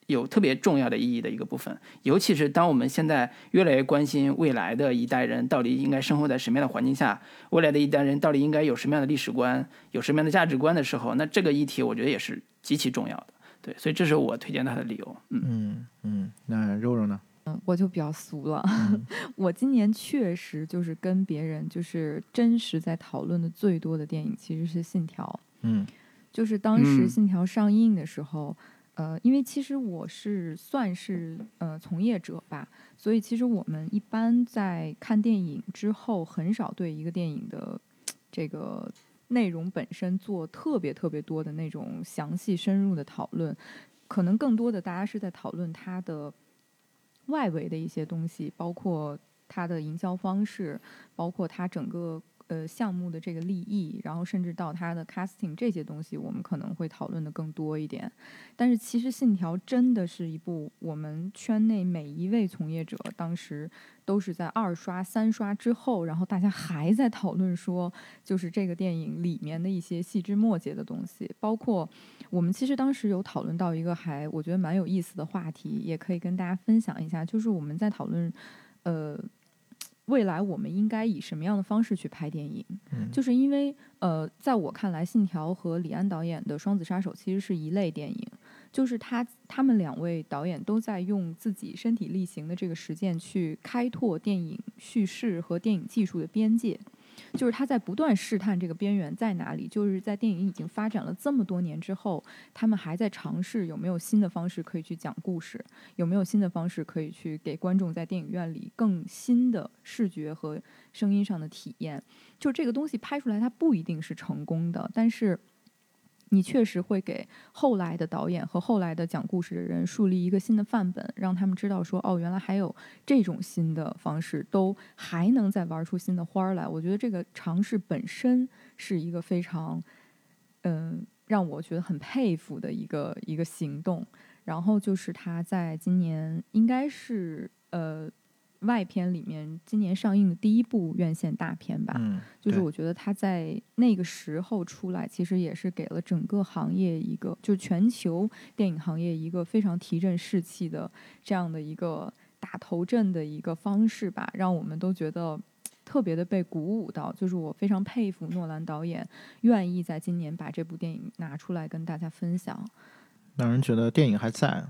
有特别重要的意义的一个部分，尤其是当我们现在越来越关心未来的一代人到底应该生活在什么样的环境下，未来的一代人到底应该有什么样的历史观，有什么样的价值观的时候，那这个议题我觉得也是极其重要的。对，所以这是我推荐他的理由。嗯嗯嗯，那肉肉呢？嗯，我就比较俗了。嗯、我今年确实就是跟别人就是真实在讨论的最多的电影其实是《信条》。嗯，就是当时《信条》上映的时候。嗯呃，因为其实我是算是呃从业者吧，所以其实我们一般在看电影之后，很少对一个电影的这个内容本身做特别特别多的那种详细深入的讨论，可能更多的大家是在讨论它的外围的一些东西，包括它的营销方式，包括它整个呃项目的这个利益，然后甚至到它的 casting 这些东西，我们可能会讨论的更多一点。但是其实《信条》真的是一部我们圈内每一位从业者当时都是在二刷三刷之后，然后大家还在讨论说就是这个电影里面的一些细枝末节的东西，包括我们其实当时有讨论到一个还我觉得蛮有意思的话题，也可以跟大家分享一下，就是我们在讨论呃未来我们应该以什么样的方式去拍电影、嗯、就是因为呃，在我看来《信条》和李安导演的《双子杀手》其实是一类电影，就是他他们两位导演都在用自己身体力行的这个实践去开拓电影叙事和电影技术的边界，就是他在不断试探这个边缘在哪里，就是在电影已经发展了这么多年之后，他们还在尝试有没有新的方式可以去讲故事，有没有新的方式可以去给观众在电影院里更新的视觉和声音上的体验。就这个东西拍出来它不一定是成功的，但是你确实会给后来的导演和后来的讲故事的人树立一个新的范本，让他们知道说，哦，原来还有这种新的方式，都还能再玩出新的花来。我觉得这个尝试本身是一个非常嗯、呃、让我觉得很佩服的一个一个行动。然后就是他在今年应该是呃外片里面今年上映的第一部院线大片吧、嗯、就是我觉得他在那个时候出来其实也是给了整个行业一个，就是全球电影行业一个非常提振士气的这样的一个打头阵的一个方式吧，让我们都觉得特别的被鼓舞到。就是我非常佩服诺兰导演愿意在今年把这部电影拿出来跟大家分享，让人觉得电影还在。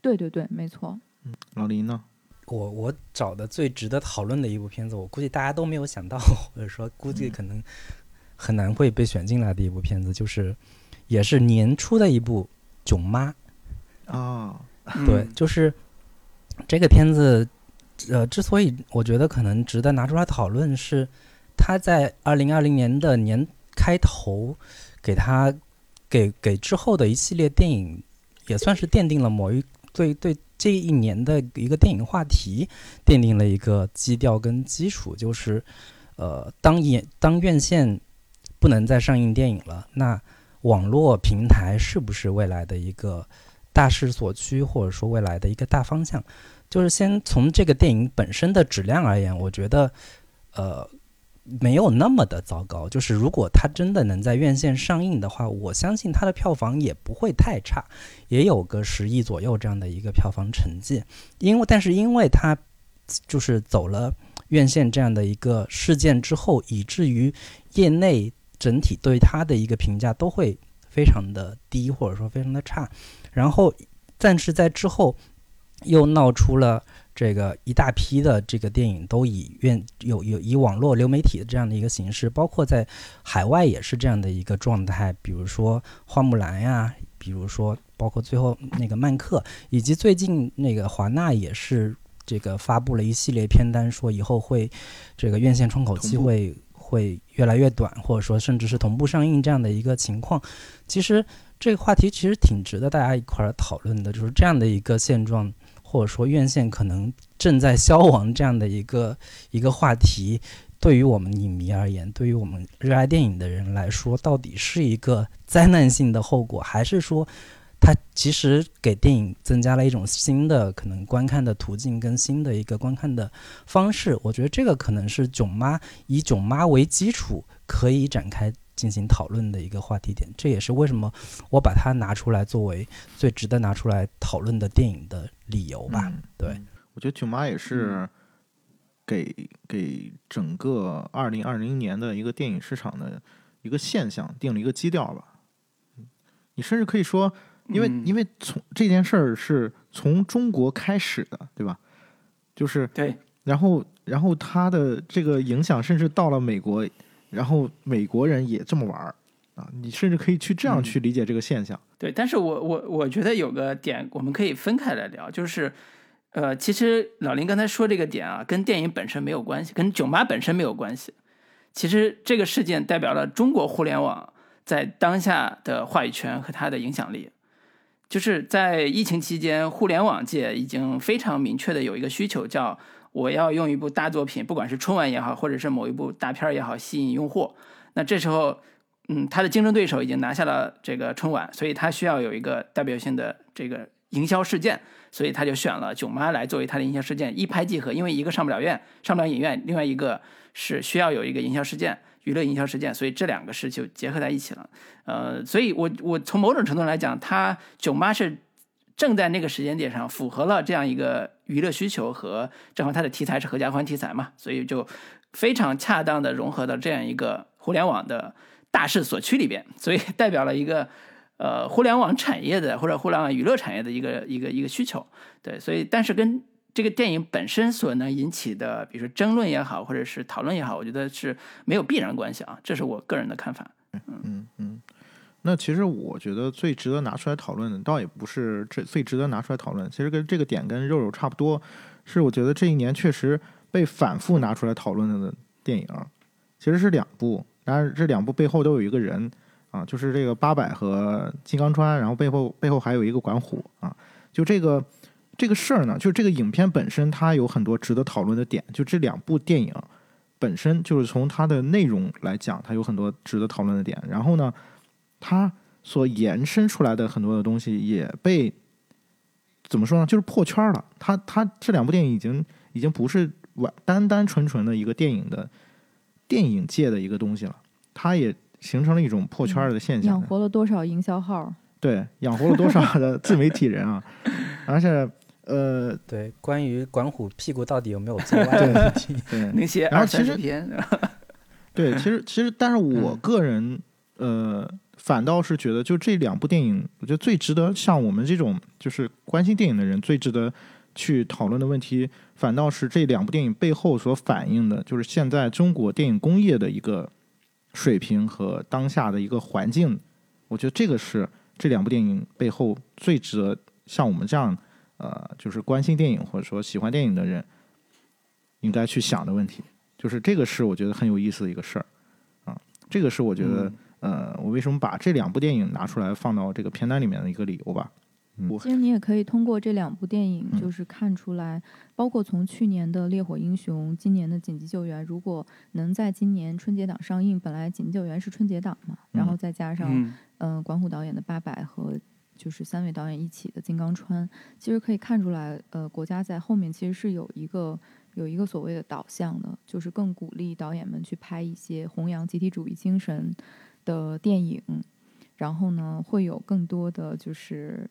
对对对，没错、嗯、老林呢，我我找的最值得讨论的一部片子，我估计大家都没有想到，或者说估计可能很难会被选进来的一部片子，就是也是年初的一部《囧妈》啊、哦，对、嗯，就是这个片子，呃，之所以我觉得可能值得拿出来讨论，是他在二零二零年的年开头给他给给之后的一系列电影，也算是奠定了某一对对。这一年的一个电影话题奠定了一个基调跟基础，就是呃当演当院线不能再上映电影了，那网络平台是不是未来的一个大势所趋，或者说未来的一个大方向。就是先从这个电影本身的质量而言，我觉得呃没有那么的糟糕，就是如果它真的能在院线上映的话，我相信它的票房也不会太差，也有个十亿左右这样的一个票房成绩。因为但是因为它就是走了院线这样的一个事件之后，以至于业内整体对它的一个评价都会非常的低，或者说非常的差。然后但是在之后又闹出了这个一大批的这个电影都以院有有以网络流媒体的这样的一个形式，包括在海外也是这样的一个状态，比如说花木兰呀，比如说包括最后那个曼克，以及最近那个华纳也是这个发布了一系列片单，说以后会这个院线窗口期会会越来越短，或者说甚至是同步上映这样的一个情况。其实这个话题其实挺值得大家一块儿讨论的，就是这样的一个现状。或者说院线可能正在消亡这样的一个一个话题，对于我们影迷而言，对于我们热爱电影的人来说，到底是一个灾难性的后果，还是说它其实给电影增加了一种新的可能观看的途径跟新的一个观看的方式。我觉得这个可能是囧妈以囧妈为基础可以展开进行讨论的一个话题点，这也是为什么我把它拿出来作为最值得拿出来讨论的电影的理由吧。嗯、对，我觉得《囧妈》也是给、嗯、给整个二零二零年的一个电影市场的一个现象定了一个基调吧。你甚至可以说，因为、嗯、因为从这件事儿是从中国开始的，对吧？就是对，然后然后它的这个影响甚至到了美国。然后美国人也这么玩啊，你甚至可以去这样去理解这个现象。嗯、对，但是我我我觉得有个点我们可以分开来聊，就是，呃，其实老林刚才说这个点啊，跟电影本身没有关系，跟囧妈本身没有关系。其实这个事件代表了中国互联网在当下的话语权和它的影响力。就是在疫情期间，互联网界已经非常明确的有一个需求叫，我要用一部大作品，不管是春晚也好，或者是某一部大片也好，吸引用户。那这时候，嗯，他的竞争对手已经拿下了这个春晚，所以他需要有一个代表性的这个营销事件，所以他就选了囧妈来作为他的营销事件，一拍即合。因为一个上不了院，上不了影院，另外一个是需要有一个营销事件，娱乐营销事件，所以这两个事就结合在一起了。呃，所以我我从某种程度来讲，他囧妈是正在那个时间点上符合了这样一个娱乐需求，和正好它的题材是合家欢题材嘛，所以就非常恰当的融合到这样一个互联网的大势所趋里边，所以代表了一个呃互联网产业的或者互联网娱乐产业的一个一个一个需求。对，所以但是跟这个电影本身所能引起的比如说争论也好或者是讨论也好，我觉得是没有必然关系啊，这是我个人的看法。嗯嗯嗯。那其实我觉得最值得拿出来讨论的倒也不是这最值得拿出来讨论，其实跟这个点跟肉肉差不多，是我觉得这一年确实被反复拿出来讨论的电影其实是两部，当然这两部背后都有一个人啊，就是这个八佰和金刚川，然后背后背后还有一个管虎啊，就这个这个事儿呢，就这个影片本身它有很多值得讨论的点，就这两部电影本身就是从它的内容来讲它有很多值得讨论的点，然后呢它所延伸出来的很多的东西也被怎么说呢，就是破圈了，它它这两部电影已经已经不是单单纯纯的一个电影的电影界的一个东西了，它也形成了一种破圈的现象、嗯、养活了多少营销号，对，养活了多少的自媒体人啊而且呃，对，关于管虎屁股到底有没有做歪的问题，那些二三十天，对，其实其实，但是我个人、嗯、呃，反倒是觉得，就这两部电影，我觉得最值得像我们这种就是关心电影的人最值得去讨论的问题，反倒是这两部电影背后所反映的，就是现在中国电影工业的一个水平和当下的一个环境。我觉得这个是这两部电影背后最值得像我们这样。呃，就是关心电影或者说喜欢电影的人应该去想的问题，就是这个是我觉得很有意思的一个事儿啊，这个是我觉得、嗯、呃，我为什么把这两部电影拿出来放到这个片单里面的一个理由吧。嗯、其实你也可以通过这两部电影就是看出来、嗯、包括从去年的烈火英雄，今年的紧急救援，如果能在今年春节档上映，本来紧急救援是春节档嘛，然后再加上、嗯呃、管虎导演的八佰和就是三位导演一起的金刚川，其实可以看出来呃，国家在后面其实是有一个有一个所谓的导向的，就是更鼓励导演们去拍一些弘扬集体主义精神的电影，然后呢会有更多的就是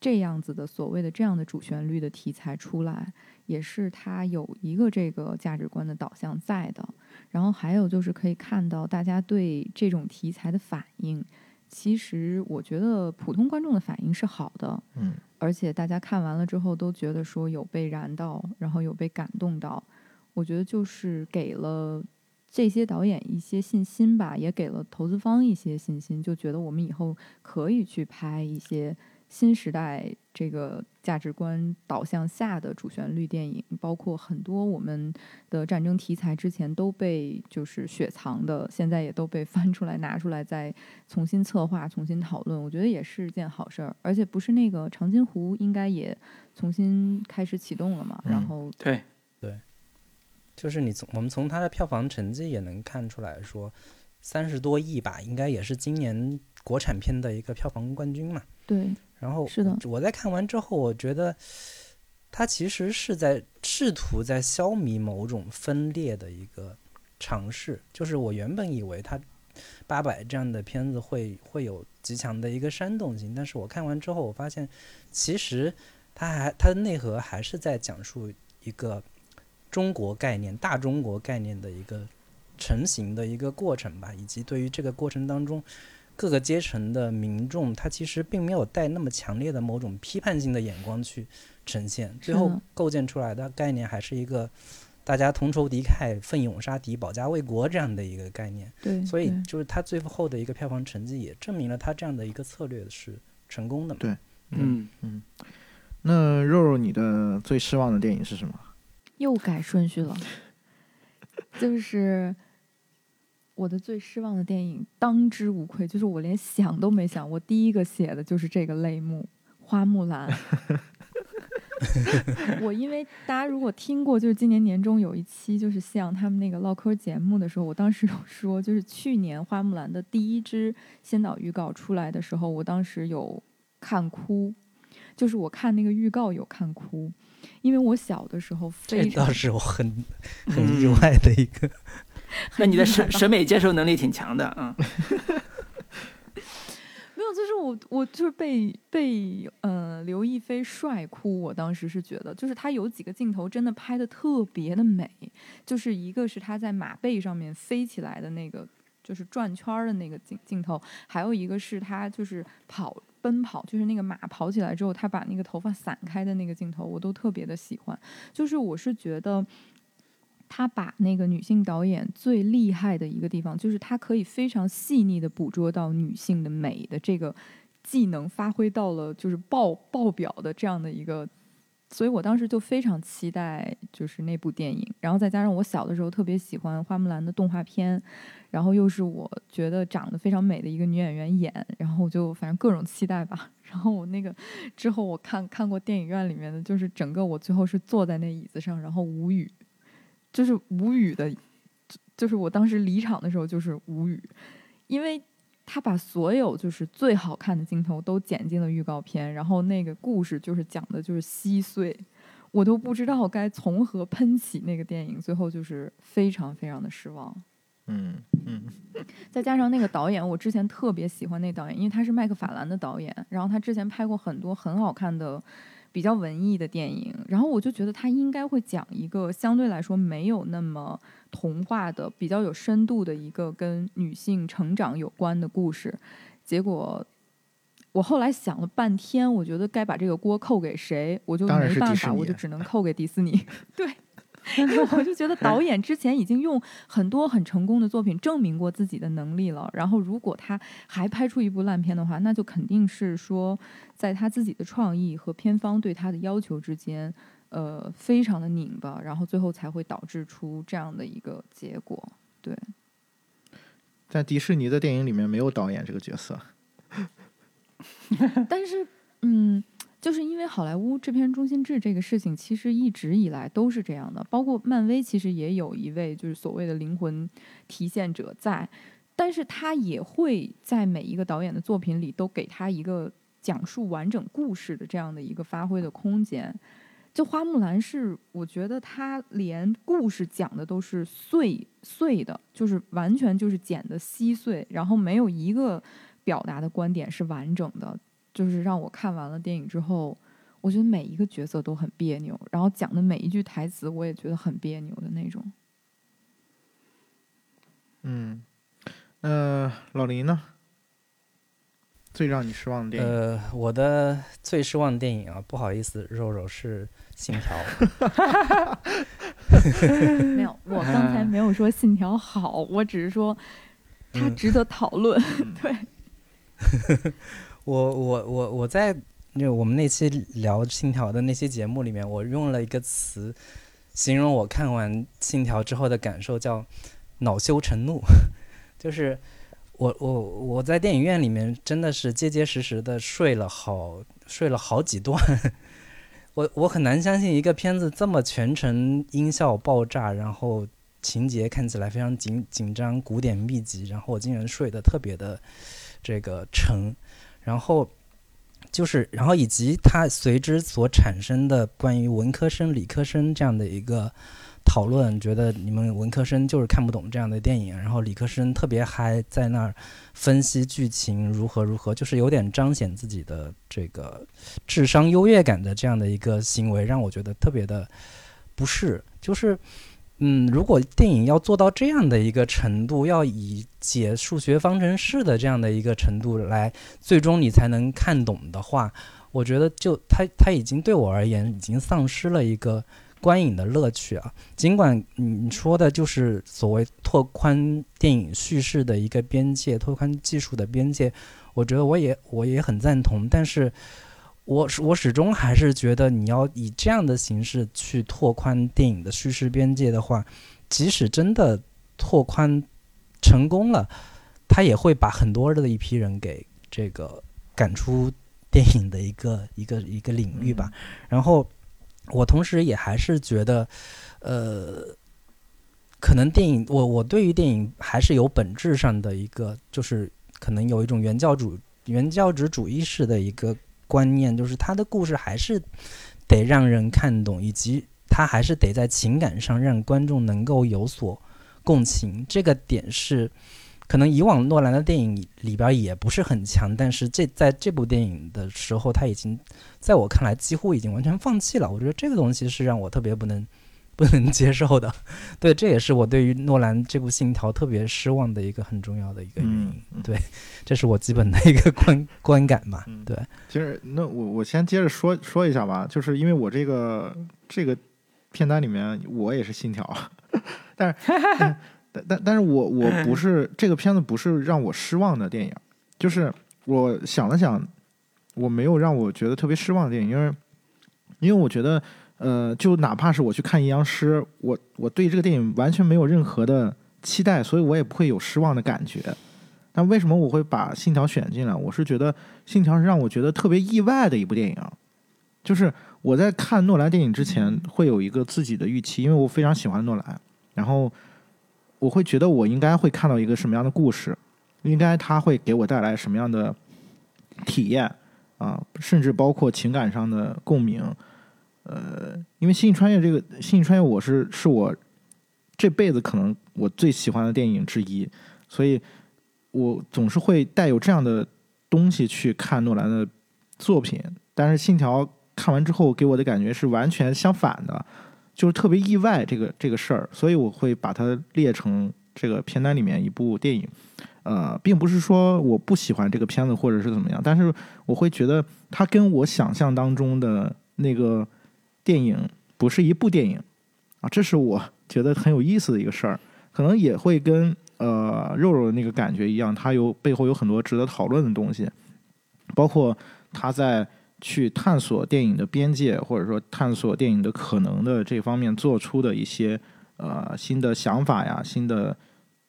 这样子的所谓的这样的主旋律的题材出来，也是它有一个这个价值观的导向在的。然后还有就是可以看到大家对这种题材的反应，其实我觉得普通观众的反应是好的，嗯，而且大家看完了之后都觉得说有被燃到，然后有被感动到，我觉得就是给了这些导演一些信心吧，也给了投资方一些信心，就觉得我们以后可以去拍一些新时代这个价值观导向下的主旋律电影，包括很多我们的战争题材之前都被就是雪藏的，现在也都被翻出来拿出来再重新策划重新讨论，我觉得也是件好事儿。而且不是那个长津湖应该也重新开始启动了嘛、嗯、然后对对，就是你从我们从它的票房成绩也能看出来说三十多亿吧，应该也是今年国产片的一个票房冠军嘛。对，然后是的，我在看完之后我觉得他其实是在试图在消弭某种分裂的一个尝试，就是我原本以为他八百这样的片子会会有极强的一个煽动性，但是我看完之后我发现其实他还他的内核还是在讲述一个中国概念大中国概念的一个成型的一个过程吧，以及对于这个过程当中各个阶层的民众，他其实并没有带那么强烈的某种批判性的眼光去呈现，最后构建出来的概念还是一个大家同仇敌忾奋勇杀敌保家卫国这样的一个概念。对，所以就是他最后的一个票房成绩也证明了他这样的一个策略是成功的嘛。对，嗯嗯。那肉肉你的最失望的电影是什么？又改顺序了就是我的最失望的电影当之无愧，就是我连想都没想，我第一个写的就是这个类目花木兰我因为大家如果听过就是今年年中有一期就是像他们那个唠嗑节目的时候，我当时有说就是去年花木兰的第一支先导预告出来的时候，我当时有看哭，就是我看那个预告有看哭，因为我小的时候非常，这倒是我很很意外的一个、嗯那你的审审美接受能力挺强的啊、嗯！没有，就是我我就是被被呃刘亦菲帅哭，我当时是觉得，就是他有几个镜头真的拍得特别的美，就是一个是他在马背上面飞起来的那个就是转圈的那个镜镜头，还有一个是他就是跑奔跑，就是那个马跑起来之后他把那个头发散开的那个镜头，我都特别的喜欢。就是我是觉得他把那个女性导演最厉害的一个地方，就是他可以非常细腻的捕捉到女性的美的这个技能发挥到了就是爆爆表的这样的一个，所以我当时就非常期待就是那部电影。然后再加上我小的时候特别喜欢花木兰的动画片，然后又是我觉得长得非常美的一个女演员演，然后我就反正各种期待吧。然后我那个之后我看看过电影院里面的，就是整个我最后是坐在那椅子上然后无语，就是无语的，就是我当时离场的时候就是无语，因为他把所有就是最好看的镜头都剪进了预告片，然后那个故事就是讲的就是稀碎，我都不知道该从何喷起那个电影，最后就是非常非常的失望。嗯嗯，再加上那个导演，我之前特别喜欢那导演，因为他是麦克法兰的导演，然后他之前拍过很多很好看的比较文艺的电影，然后我就觉得他应该会讲一个相对来说没有那么童话的比较有深度的一个跟女性成长有关的故事。结果我后来想了半天，我觉得该把这个锅扣给谁，我就没办法，我就只能扣给迪士尼对，因为我就觉得导演之前已经用很多很成功的作品证明过自己的能力了，然后如果他还拍出一部烂片的话，那就肯定是说在他自己的创意和片方对他的要求之间呃，非常的拧巴，然后最后才会导致出这样的一个结果。对，在迪士尼的电影里面没有导演这个角色但是嗯，就是因为好莱坞制片中心制这个事情其实一直以来都是这样的，包括漫威其实也有一位就是所谓的灵魂体现者在，但是他也会在每一个导演的作品里都给他一个讲述完整故事的这样的一个发挥的空间。就花木兰是我觉得她连故事讲的都是碎碎的，就是完全就是剪的稀碎，然后没有一个表达的观点是完整的，就是让我看完了电影之后我觉得每一个角色都很别扭，然后讲的每一句台词我也觉得很别扭的那种。嗯，呃，老林呢？最让你失望的电影？呃，我的最失望的电影啊，不好意思，肉肉是信条。没有，我刚才没有说信条好，我只是说它值得讨论。嗯、对，我我我我在就我们那期聊信条的那些节目里面，我用了一个词形容我看完信条之后的感受，叫恼羞成怒，就是。我我我在电影院里面真的是结结实实的睡了好睡了好几段我我很难相信一个片子这么全程音效爆炸，然后情节看起来非常紧紧张古典密集，然后我竟然睡得特别的这个沉，然后就是然后以及它随之所产生的关于文科生理科生这样的一个讨论，觉得你们文科生就是看不懂这样的电影，然后理科生特别嗨，在那儿分析剧情如何如何，就是有点彰显自己的这个智商优越感的这样的一个行为，让我觉得特别的不适。就是嗯，如果电影要做到这样的一个程度，要以解数学方程式的这样的一个程度来最终你才能看懂的话，我觉得就它它已经对我而言已经丧失了一个观影的乐趣啊！尽管你说的就是所谓拓宽电影叙事的一个边界，拓宽技术的边界，我觉得我也我也很赞同，但是我我始终还是觉得你要以这样的形式去拓宽电影的叙事边界的话，即使真的拓宽成功了，它也会把很多的一批人给这个赶出电影的一个一个一个领域吧。然后我同时也还是觉得呃可能电影我我对于电影还是有本质上的一个，就是可能有一种原教主原教旨主义式的一个观念，就是他的故事还是得让人看懂，以及他还是得在情感上让观众能够有所共情。这个点是可能以往诺兰的电影里边也不是很强，但是这在这部电影的时候他已经在我看来几乎已经完全放弃了，我觉得这个东西是让我特别不能不能接受的。对，这也是我对于诺兰这部信条特别失望的一个很重要的一个原因。嗯、对，这是我基本的一个观观感嘛。对，其实那我我先接着说说一下吧，就是因为我这个这个片单里面我也是信条，但是但但但是我我不是这个片子不是让我失望的电影，就是我想了想，我没有让我觉得特别失望的电影，因为因为我觉得。呃，就哪怕是我去看《阴阳师》，我我对这个电影完全没有任何的期待，所以我也不会有失望的感觉。但为什么我会把《信条》选进来？我是觉得《信条》是让我觉得特别意外的一部电影。就是我在看诺兰电影之前，会有一个自己的预期，因为我非常喜欢诺兰，然后我会觉得我应该会看到一个什么样的故事，应该他会给我带来什么样的体验啊、呃，甚至包括情感上的共鸣。呃，因为《星际穿越》这个《星际穿越》，我是是我这辈子可能我最喜欢的电影之一，所以我总是会带有这样的东西去看诺兰的作品。但是《信条》看完之后给我的感觉是完全相反的，就是特别意外这个这个事儿，所以我会把它列成这个片单里面一部电影。呃，并不是说我不喜欢这个片子或者是怎么样，但是我会觉得它跟我想象当中的那个。电影不是一部电影啊，这是我觉得很有意思的一个事儿，可能也会跟呃肉肉的那个感觉一样，它有背后有很多值得讨论的东西，包括他在去探索电影的边界，或者说探索电影的可能的这方面做出的一些呃新的想法呀、新的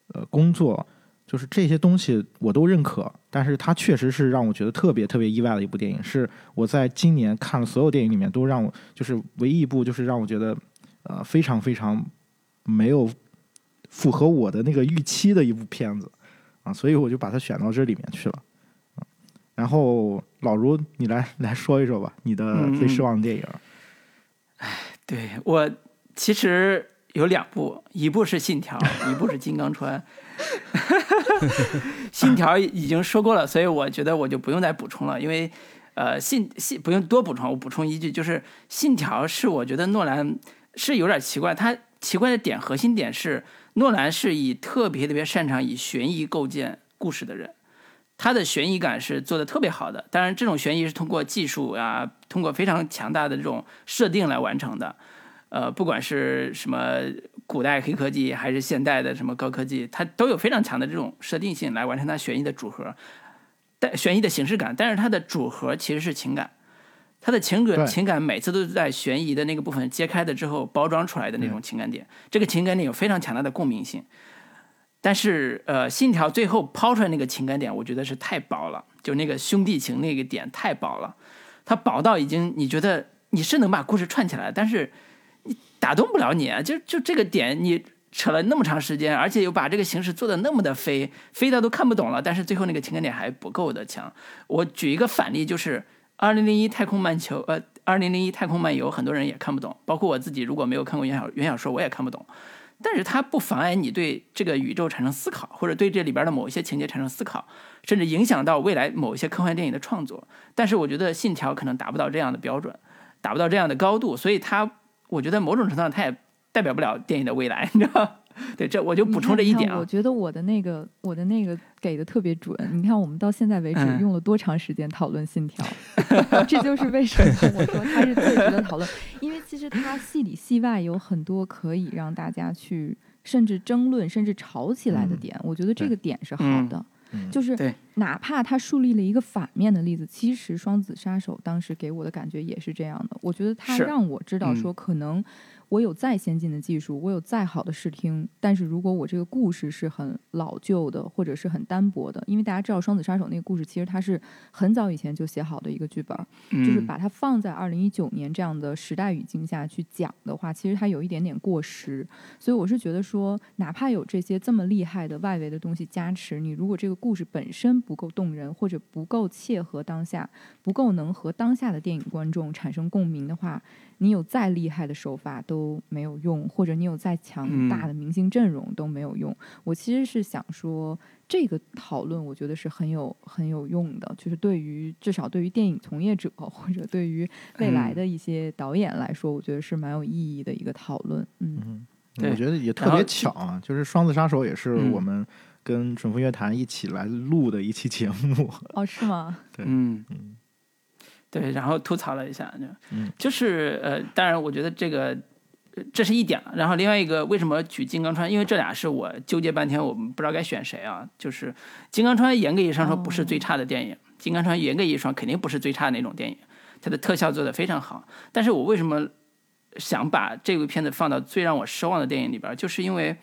呃工作，就是这些东西我都认可，但是它确实是让我觉得特别特别意外的一部电影，是我在今年看了所有电影里面都让我就是唯一一部就是让我觉得呃非常非常没有符合我的那个预期的一部片子啊，所以我就把它选到这里面去了。啊、然后老如你来来说一说吧，你的最失望的电影。哎、嗯，对我其实有两部，一部是《信条》，一部是《金刚川》。信条已经说过了，所以我觉得我就不用再补充了，因为呃信信不用多补充，我补充一句，就是信条是我觉得诺兰是有点奇怪，他奇怪的点核心点是诺兰是以特别特别擅长以悬疑构建故事的人，他的悬疑感是做得特别好的，当然这种悬疑是通过技术啊，通过非常强大的这种设定来完成的，呃不管是什么古代黑科技还是现代的什么高科技，它都有非常强的这种设定性来完成它悬疑的主核，但悬疑的形式感，但是它的主核其实是情感，它的情感情感每次都在悬疑的那个部分揭开的之后包装出来的那种情感点，这个情感点有非常强大的共鸣性，但是呃，信条最后抛出来那个情感点，我觉得是太薄了，就那个兄弟情那个点太薄了，它薄到已经你觉得你是能把故事串起来，但是。打动不了你啊！就就这个点，你扯了那么长时间，而且又把这个形式做的那么的飞，飞到都看不懂了。但是最后那个情感点还不够的强。我举一个反例，就是二零零一太空漫球，呃，二零零一太空漫游，很多人也看不懂，包括我自己，如果没有看过原小原小说，我也看不懂。但是它不妨碍你对这个宇宙产生思考，或者对这里边的某一些情节产生思考，甚至影响到未来某一些科幻电影的创作。但是我觉得《信条》可能达不到这样的标准，达不到这样的高度，所以它。我觉得某种程度上它也代表不了电影的未来，你知道吗？对，这我就补充这一点啊。我觉得我的那个我的那个给的特别准，你看我们到现在为止用了多长时间讨论信条，嗯、这就是为什么我说它是最值得讨论，因为其实它戏里戏外有很多可以让大家去甚至争论甚至吵起来的点，嗯、我觉得这个点是好的。嗯就是哪怕他树立了一个反面的例子，其实双子杀手当时给我的感觉也是这样的，我觉得他让我知道说可能我有再先进的技术，我有再好的视听，但是如果我这个故事是很老旧的或者是很单薄的，因为大家知道双子杀手那个故事其实它是很早以前就写好的一个剧本，就是把它放在二零一九年这样的时代语境下去讲的话，其实它有一点点过时，所以我是觉得说哪怕有这些这么厉害的外围的东西加持，你如果这个故事本身不够动人，或者不够切合当下，不够能和当下的电影观众产生共鸣的话，你有再厉害的手法都没有用，或者你有再强大的明星阵容都没有用、嗯、我其实是想说这个讨论我觉得是很有很有用的，就是对于至少对于电影从业者或者对于未来的一些导演来说、嗯、我觉得是蛮有意义的一个讨论。 嗯, 嗯我觉得也特别巧啊，就是双子杀手也是我们跟蠢风乐坛一起来录的一期节目。哦，是吗？对，嗯嗯，对，然后吐槽了一下，就、嗯、就是呃，当然我觉得这个这是一点，然后另外一个为什么举金刚川，因为这俩是我纠结半天，我们不知道该选谁啊。就是金刚川严格意义上说不是最差的电影，哦、金刚川严格意义上肯定不是最差的那种电影，它的特效做得非常好，但是我为什么想把这部片子放到最让我失望的电影里边，就是因为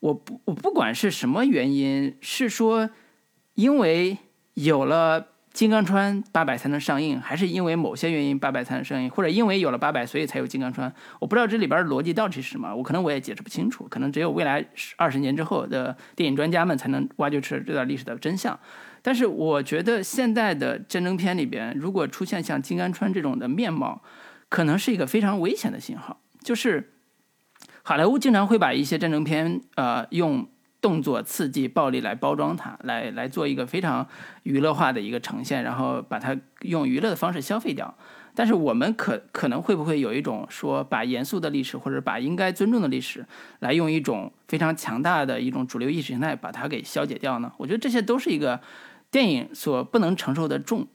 我不我不管是什么原因，是说因为有了金刚川八佰才能上映，还是因为某些原因八佰才能上映，或者因为有了八佰所以才有金刚川，我不知道这里边的逻辑到底是什么，我可能我也解释不清楚，可能只有未来二十年之后的电影专家们才能挖掘出这段历史的真相。但是我觉得现在的战争片里边如果出现像金刚川这种的面貌，可能是一个非常危险的信号，就是好莱坞经常会把一些战争片，呃，用动作、刺激、暴力来包装它，来来做一个非常娱乐化的一个呈现，然后把它用娱乐的方式消费掉。但是我们可可能会不会有一种说，把严肃的历史或者把应该尊重的历史，来用一种非常强大的一种主流意识形态把它给消解掉呢？我觉得这些都是一个电影所不能承受的重，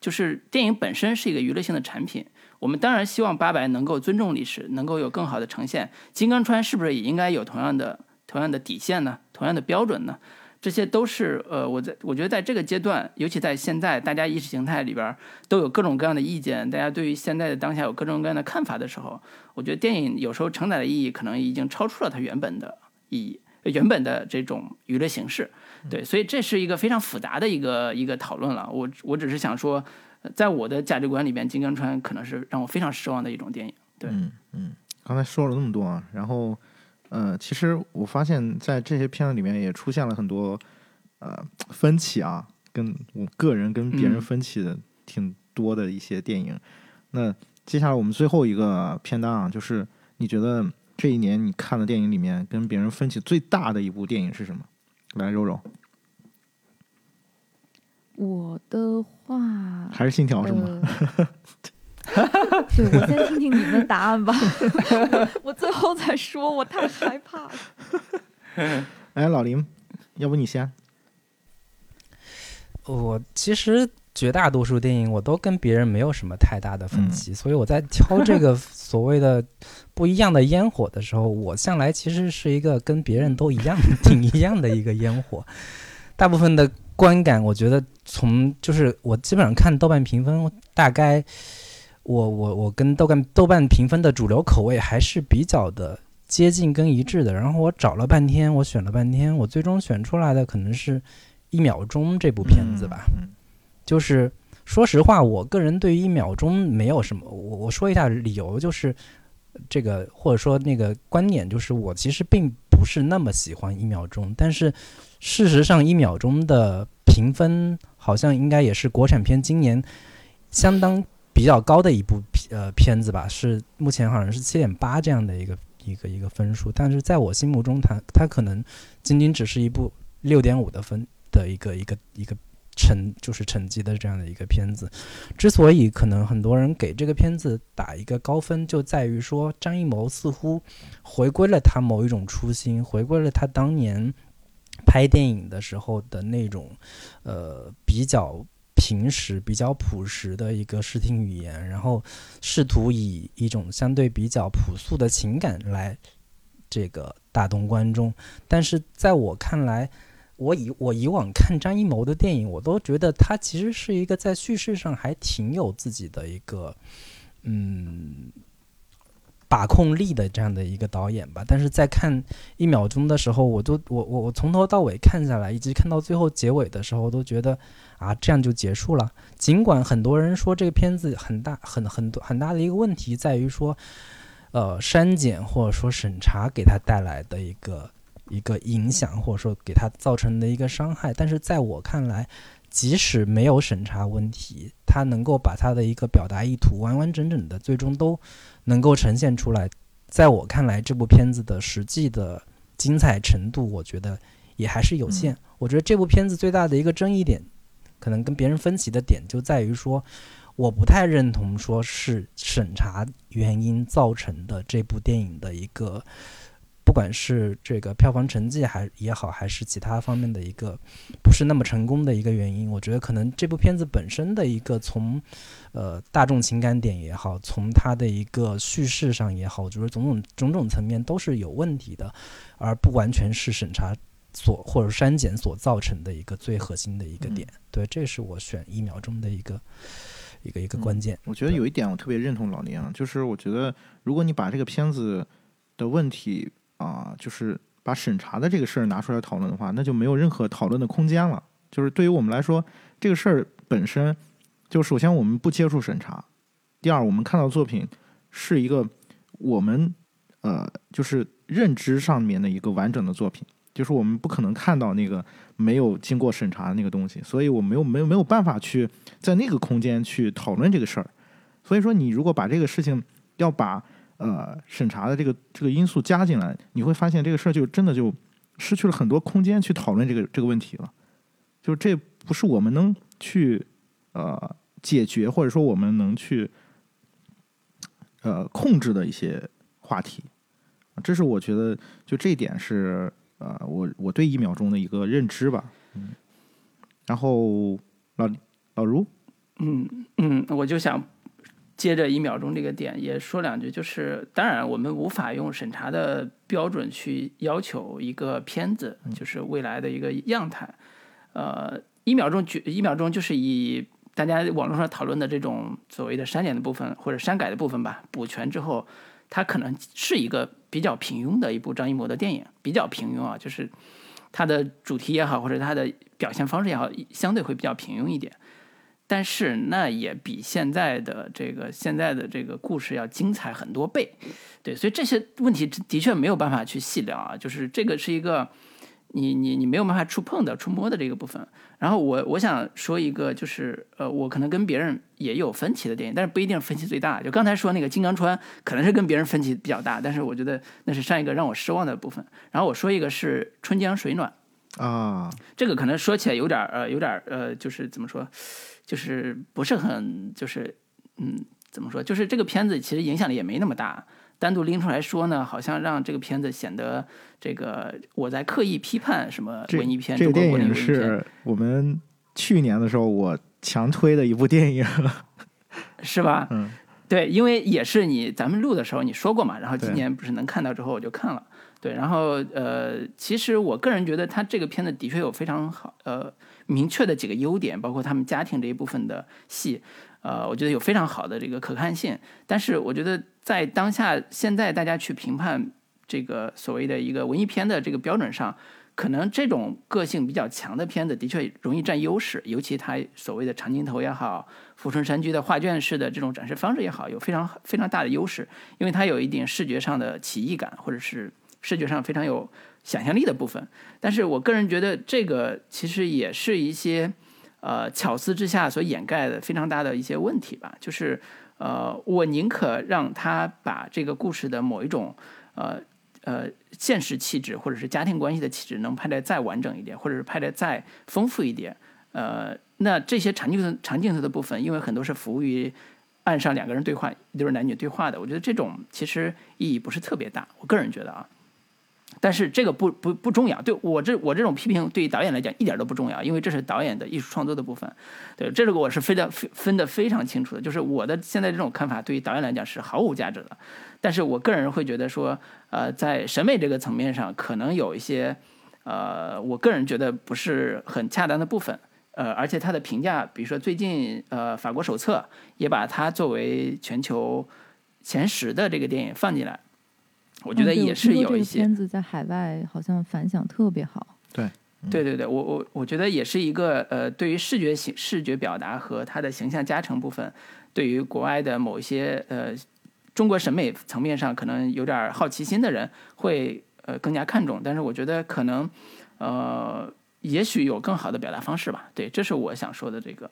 就是电影本身是一个娱乐性的产品。我们当然希望八佰能够尊重历史，能够有更好的呈现。金刚川是不是也应该有同样的、同样的底线呢？同样的标准呢？这些都是呃，我在我觉得在这个阶段，尤其在现在大家意识形态里边都有各种各样的意见，大家对于现在的当下有各种各样的看法的时候，我觉得电影有时候承载的意义可能已经超出了它原本的意义、呃、原本的这种娱乐形式。对，所以这是一个非常复杂的一个一个讨论了。我我只是想说。在我的价值观里边，金刚川可能是让我非常失望的一种电影。对，嗯嗯，刚才说了那么多啊，然后呃，其实我发现在这些片子里面也出现了很多呃分歧啊，跟我个人跟别人分歧的挺多的一些电影。嗯、那接下来我们最后一个片单啊，就是你觉得这一年你看的电影里面跟别人分歧最大的一部电影是什么？来，柔柔。我的话还是《信条》是吗？呃、对，我先听听你们的答案吧。我, 我最后再说，我太害怕了。哎，老林，要不你先？我其实绝大多数电影我都跟别人没有什么太大的分歧，嗯、所以我在挑这个所谓的不一样的烟火的时候，我向来其实是一个跟别人都一样、挺一样的一个烟火。大部分的观感，我觉得从就是我基本上看豆瓣评分，大概我我我跟豆瓣豆瓣评分的主流口味还是比较的接近跟一致的。然后我找了半天，我选了半天，我最终选出来的可能是一秒钟这部片子吧。嗯、就是说实话，我个人对于一秒钟没有什么，我我说一下理由，就是这个或者说那个观点，就是我其实并不是那么喜欢一秒钟，但是。事实上，一秒钟的评分好像应该也是国产片今年相当比较高的一部呃片子吧，是目前好像是七点八这样的一个一个一个分数。但是在我心目中它，它它可能仅仅只是一部六点五的分的一个一个一个成就是成绩的这样的一个片子。之所以可能很多人给这个片子打一个高分，就在于说张艺谋似乎回归了他某一种初心，回归了他当年。拍电影的时候的那种呃比较平实比较朴实的一个视听语言，然后试图以一种相对比较朴素的情感来这个打动观众。但是在我看来，我以我以往看张艺谋的电影，我都觉得他其实是一个在叙事上还挺有自己的一个嗯把控力的这样的一个导演吧。但是在看一秒钟的时候，我就我我我从头到尾看下来，一直看到最后结尾的时候，我都觉得啊，这样就结束了。尽管很多人说这个片子很大很很多很大的一个问题在于说，呃，删减或者说审查给他带来的一个一个影响，或者说给他造成的一个伤害。但是在我看来，即使没有审查问题，他能够把他的一个表达意图完完整整的最终都能够呈现出来，在我看来这部片子的实际的精彩程度我觉得也还是有限。嗯，我觉得这部片子最大的一个争议点，可能跟别人分歧的点就在于说，我不太认同说是审查原因造成的这部电影的一个，不管是这个票房成绩还也好，还是其他方面的一个不是那么成功的一个原因。我觉得可能这部片子本身的一个从呃大众情感点也好，从它的一个叙事上也好，我觉得种种种种层面都是有问题的，而不完全是审查所或者删减所造成的一个最核心的一个点。嗯，对，这是我选一秒钟的一个一个一个关键。嗯，我觉得有一点我特别认同老林啊，就是我觉得如果你把这个片子的问题啊，呃，就是把审查的这个事儿拿出来讨论的话，那就没有任何讨论的空间了。就是对于我们来说，这个事儿本身就首先我们不接触审查，第二我们看到作品是一个我们呃就是认知上面的一个完整的作品，就是我们不可能看到那个没有经过审查的那个东西，所以我没有没有没有办法去在那个空间去讨论这个事儿。所以说，你如果把这个事情要把呃审查的这个这个因素加进来，你会发现这个事儿就真的就失去了很多空间去讨论这个这个问题了。就是这不是我们能去呃解决，或者说我们能去呃控制的一些话题。这是我觉得就这一点是。呃，我我对一秒钟的一个认知吧。嗯，然后老老卢，嗯嗯，我就想接着一秒钟这个点也说两句，就是当然我们无法用审查的标准去要求一个片子，就是未来的一个样态。呃，一秒钟一秒钟就是以大家网络上讨论的这种所谓的删减的部分或者删改的部分吧，补全之后，它可能是一个比较平庸的一部张艺谋的电影，比较平庸啊，就是它的主题也好，或者它的表现方式也好，相对会比较平庸一点。但是那也比现在的这个现在的这个故事要精彩很多倍，对，所以这些问题的确没有办法去细聊啊，就是这个是一个你你你没有办法触碰的、触摸的这个部分。然后我我想说一个，就是呃，我可能跟别人也有分歧的电影，但是不一定分歧最大。就刚才说那个《金刚川》，可能是跟别人分歧比较大，但是我觉得那是上一个让我失望的部分。然后我说一个是《春江水暖》啊，这个可能说起来有点呃，有点呃，就是怎么说，就是不是很就是嗯，怎么说，就是这个片子其实影响力也没那么大。单独拎出来说呢，好像让这个片子显得这个我在刻意批判什么文艺片。这个电影是我们去年的时候我强推的一部电影了，是吧？嗯，对，因为也是你咱们录的时候你说过嘛，然后今年不是能看到之后我就看了，对，对然后呃，其实我个人觉得他这个片子的确有非常好呃明确的几个优点，包括他们家庭这一部分的戏。呃，我觉得有非常好的这个可看性，但是我觉得在当下现在大家去评判这个所谓的一个文艺片的这个标准上，可能这种个性比较强的片子的确容易占优势，尤其它所谓的长镜头也好，富春山居的画卷式的这种展示方式也好，有非常非常大的优势，因为它有一定视觉上的奇异感，或者是视觉上非常有想象力的部分。但是我个人觉得这个其实也是一些呃，巧思之下所掩盖的非常大的一些问题吧，就是，呃，我宁可让他把这个故事的某一种，呃呃，现实气质或者是家庭关系的气质能拍得再完整一点，或者是拍得再丰富一点。呃，那这些长镜头、长镜头的部分，因为很多是服务于岸上两个人对话，就是男女对话的，我觉得这种其实意义不是特别大，我个人觉得啊。但是这个不不不重要，对我这我这种批评对于导演来讲一点都不重要，因为这是导演的艺术创作的部分，对这个我是分的分的非常清楚的，就是我的现在这种看法对于导演来讲是毫无价值的。但是我个人会觉得说，呃，在审美这个层面上可能有一些，呃，我个人觉得不是很恰当的部分，呃，而且他的评价，比如说最近呃法国手册也把它作为全球前十的这个电影放进来。我觉得也是有一些片子在海外好像反响特别好。对，嗯、对对对，我我我觉得也是一个呃，对于视觉视觉表达和它的形象加成部分，对于国外的某一些呃中国审美层面上可能有点好奇心的人会呃更加看重，但是我觉得可能呃也许有更好的表达方式吧。对，这是我想说的这个。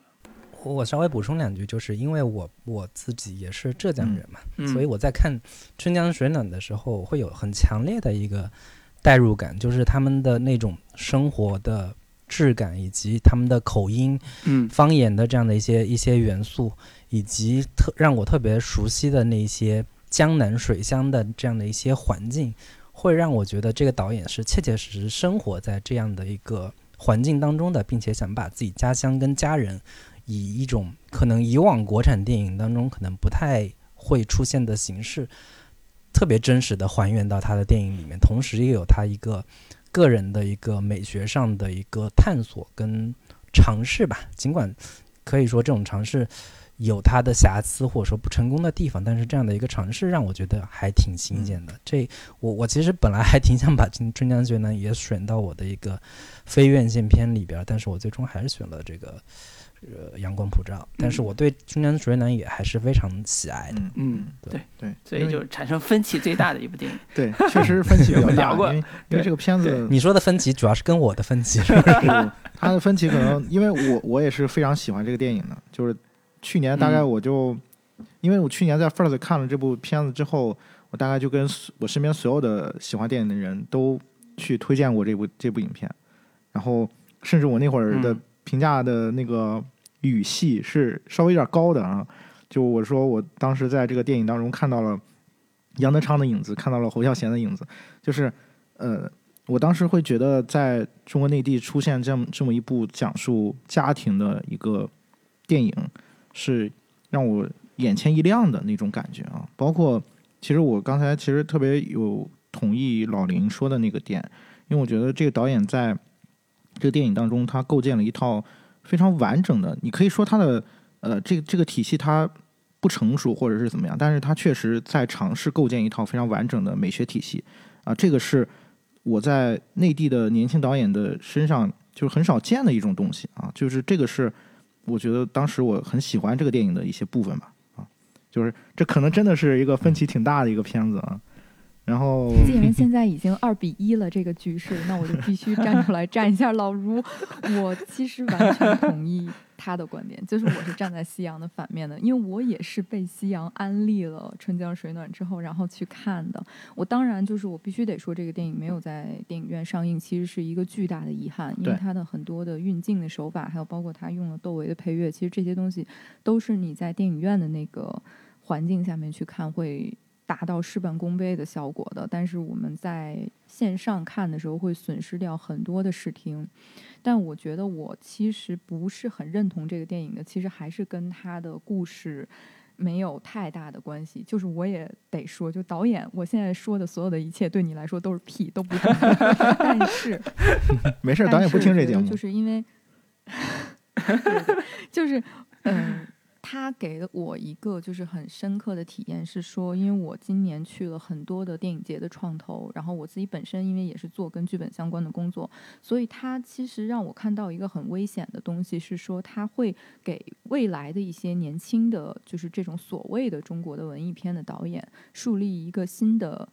我稍微补充两句，就是因为我我自己也是浙江人嘛、嗯嗯、所以我在看春江水暖的时候会有很强烈的一个代入感，就是他们的那种生活的质感以及他们的口音、嗯、方言的这样的一些一些元素，以及特让我特别熟悉的那些江南水乡的这样的一些环境，会让我觉得这个导演是切切实实生活在这样的一个环境当中的，并且想把自己家乡跟家人以一种可能以往国产电影当中可能不太会出现的形式特别真实的还原到他的电影里面，同时也有他一个个人的一个美学上的一个探索跟尝试吧。尽管可以说这种尝试有他的瑕疵或者说不成功的地方，但是这样的一个尝试让我觉得还挺新鲜的。这我我其实本来还挺想把《春江水暖》也选到我的一个非院线片里边，但是我最终还是选了这个呃，阳光普照，但是我对《春江水暖》也还是非常喜爱的。嗯，对对，所以就产生分歧最大的一部电影。对，确实分歧比较大，因为因为这个片子，你说的分歧主要是跟我的分歧，是不是？他的分歧可能因为我我也是非常喜欢这个电影的，就是去年大概我就、嗯、因为我去年在 FIRST 看了这部片子之后，我大概就跟我身边所有的喜欢电影的人都去推荐过这部这部影片，然后甚至我那会儿的、嗯。评价的那个语系是稍微有点高的啊，就我说我当时在这个电影当中看到了杨德昌的影子，看到了侯孝贤的影子，就是呃，我当时会觉得在中国内地出现这么这么一部讲述家庭的一个电影，是让我眼前一亮的那种感觉啊。包括其实我刚才其实特别有同意老林说的那个点，因为我觉得这个导演在这个电影当中，他构建了一套非常完整的，你可以说他的呃，这个这个体系它不成熟或者是怎么样，但是他确实在尝试构建一套非常完整的美学体系啊、呃，这个是我在内地的年轻导演的身上就是很少见的一种东西啊，就是这个是我觉得当时我很喜欢这个电影的一些部分吧啊，就是这可能真的是一个分歧挺大的一个片子啊。然后既然现在已经二比一了这个局势，那我就必须站出来站一下老卢。我其实完全同意他的观点，就是我是站在夕阳的反面的，因为我也是被夕阳安利了《春江水暖》之后然后去看的。我当然就是我必须得说这个电影没有在电影院上映其实是一个巨大的遗憾，因为它的很多的运镜的手法还有包括它用了窦唯的配乐，其实这些东西都是你在电影院的那个环境下面去看会达到事半功倍的效果的，但是我们在线上看的时候会损失掉很多的视听。但我觉得我其实不是很认同这个电影的，其实还是跟他的故事没有太大的关系。就是我也得说，就导演，我现在说的所有的一切对你来说都是屁，都不是但是没事，导演不听这节目，就是因为就是嗯。他给了我一个就是很深刻的体验，是说因为我今年去了很多的电影节的创投，然后我自己本身因为也是做跟剧本相关的工作，所以他其实让我看到一个很危险的东西，是说他会给未来的一些年轻的就是这种所谓的中国的文艺片的导演树立一个新的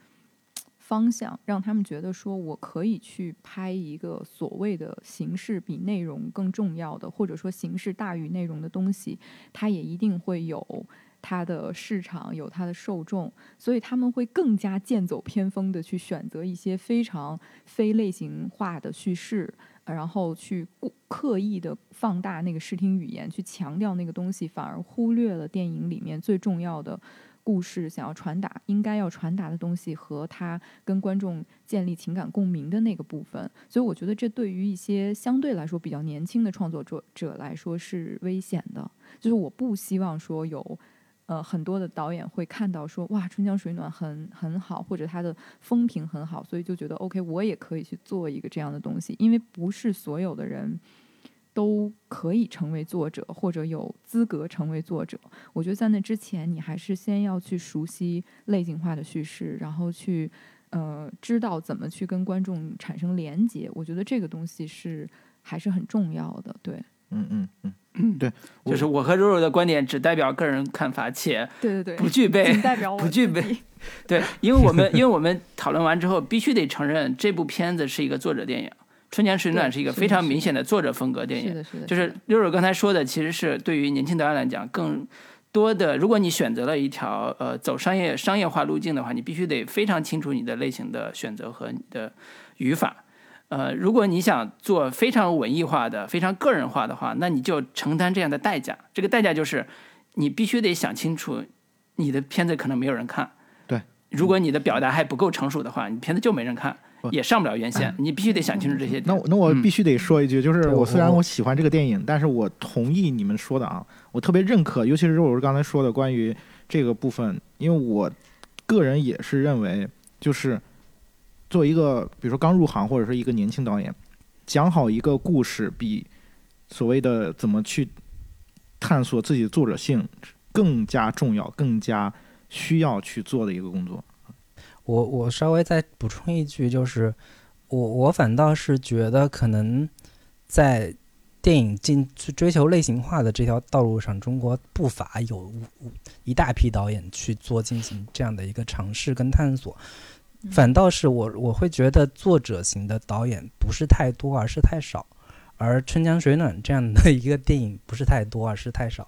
方向，让他们觉得说我可以去拍一个所谓的形式比内容更重要的，或者说形式大于内容的东西，它也一定会有它的市场，有它的受众，所以他们会更加剑走偏锋的去选择一些非常非类型化的叙事，然后去刻意的放大那个视听语言，去强调那个东西，反而忽略了电影里面最重要的故事想要传达应该要传达的东西和他跟观众建立情感共鸣的那个部分。所以我觉得这对于一些相对来说比较年轻的创作者者来说是危险的，就是我不希望说有呃很多的导演会看到说哇春江水暖很很好，或者他的风评很好，所以就觉得 OK 我也可以去做一个这样的东西，因为不是所有的人都可以成为作者或者有资格成为作者。我觉得在那之前你还是先要去熟悉类型化的叙事，然后去呃知道怎么去跟观众产生连接，我觉得这个东西是还是很重要的。对，嗯嗯嗯嗯，对，就是我和柔柔的观点只代表个人看法，且对对对，不具备代表我不具备，对，因为我们因为我们讨论完之后，必须得承认这部片子是一个作者电影，《春江水暖》是一个非常明显的作者风格电影，是的是的，就是柔柔刚才说的，其实是对于年轻导演来讲，更多的，如果你选择了一条呃走商业商业化路径的话，你必须得非常清楚你的类型的选择和你的语法。呃，如果你想做非常文艺化的、非常个人化的话，那你就承担这样的代价。这个代价就是，你必须得想清楚，你的片子可能没有人看。对，如果你的表达还不够成熟的话，你片子就没人看，也上不了院线。你必须得想清楚这些点。那那我必须得说一句，就是我虽然我喜欢这个电影，但是我同意你们说的啊，我特别认可，尤其是我刚才说的关于这个部分，因为我个人也是认为，就是。做一个比如说刚入行或者是一个年轻导演，讲好一个故事比所谓的怎么去探索自己的作者性更加重要，更加需要去做的一个工作。我我稍微再补充一句，就是我我反倒是觉得可能在电影进追求类型化的这条道路上，中国不乏有一大批导演去做进行这样的一个尝试跟探索。反倒是我我会觉得作者型的导演不是太多而是太少，而春江水暖这样的一个电影不是太多而是太少，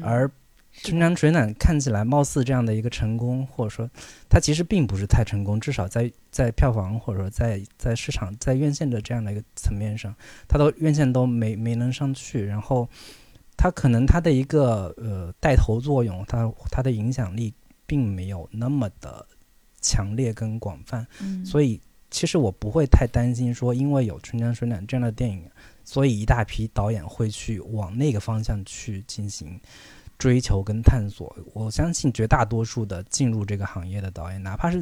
而春江水暖看起来貌似这样的一个成功，或者说它其实并不是太成功，至少在在票房或者说在在市场在院线的这样的一个层面上，它都院线都没没能上去，然后它可能它的一个呃带头作用，它它的影响力并没有那么的强烈跟广泛，嗯，所以其实我不会太担心说因为有春江水暖这样的电影，所以一大批导演会去往那个方向去进行追求跟探索。我相信绝大多数的进入这个行业的导演，哪怕是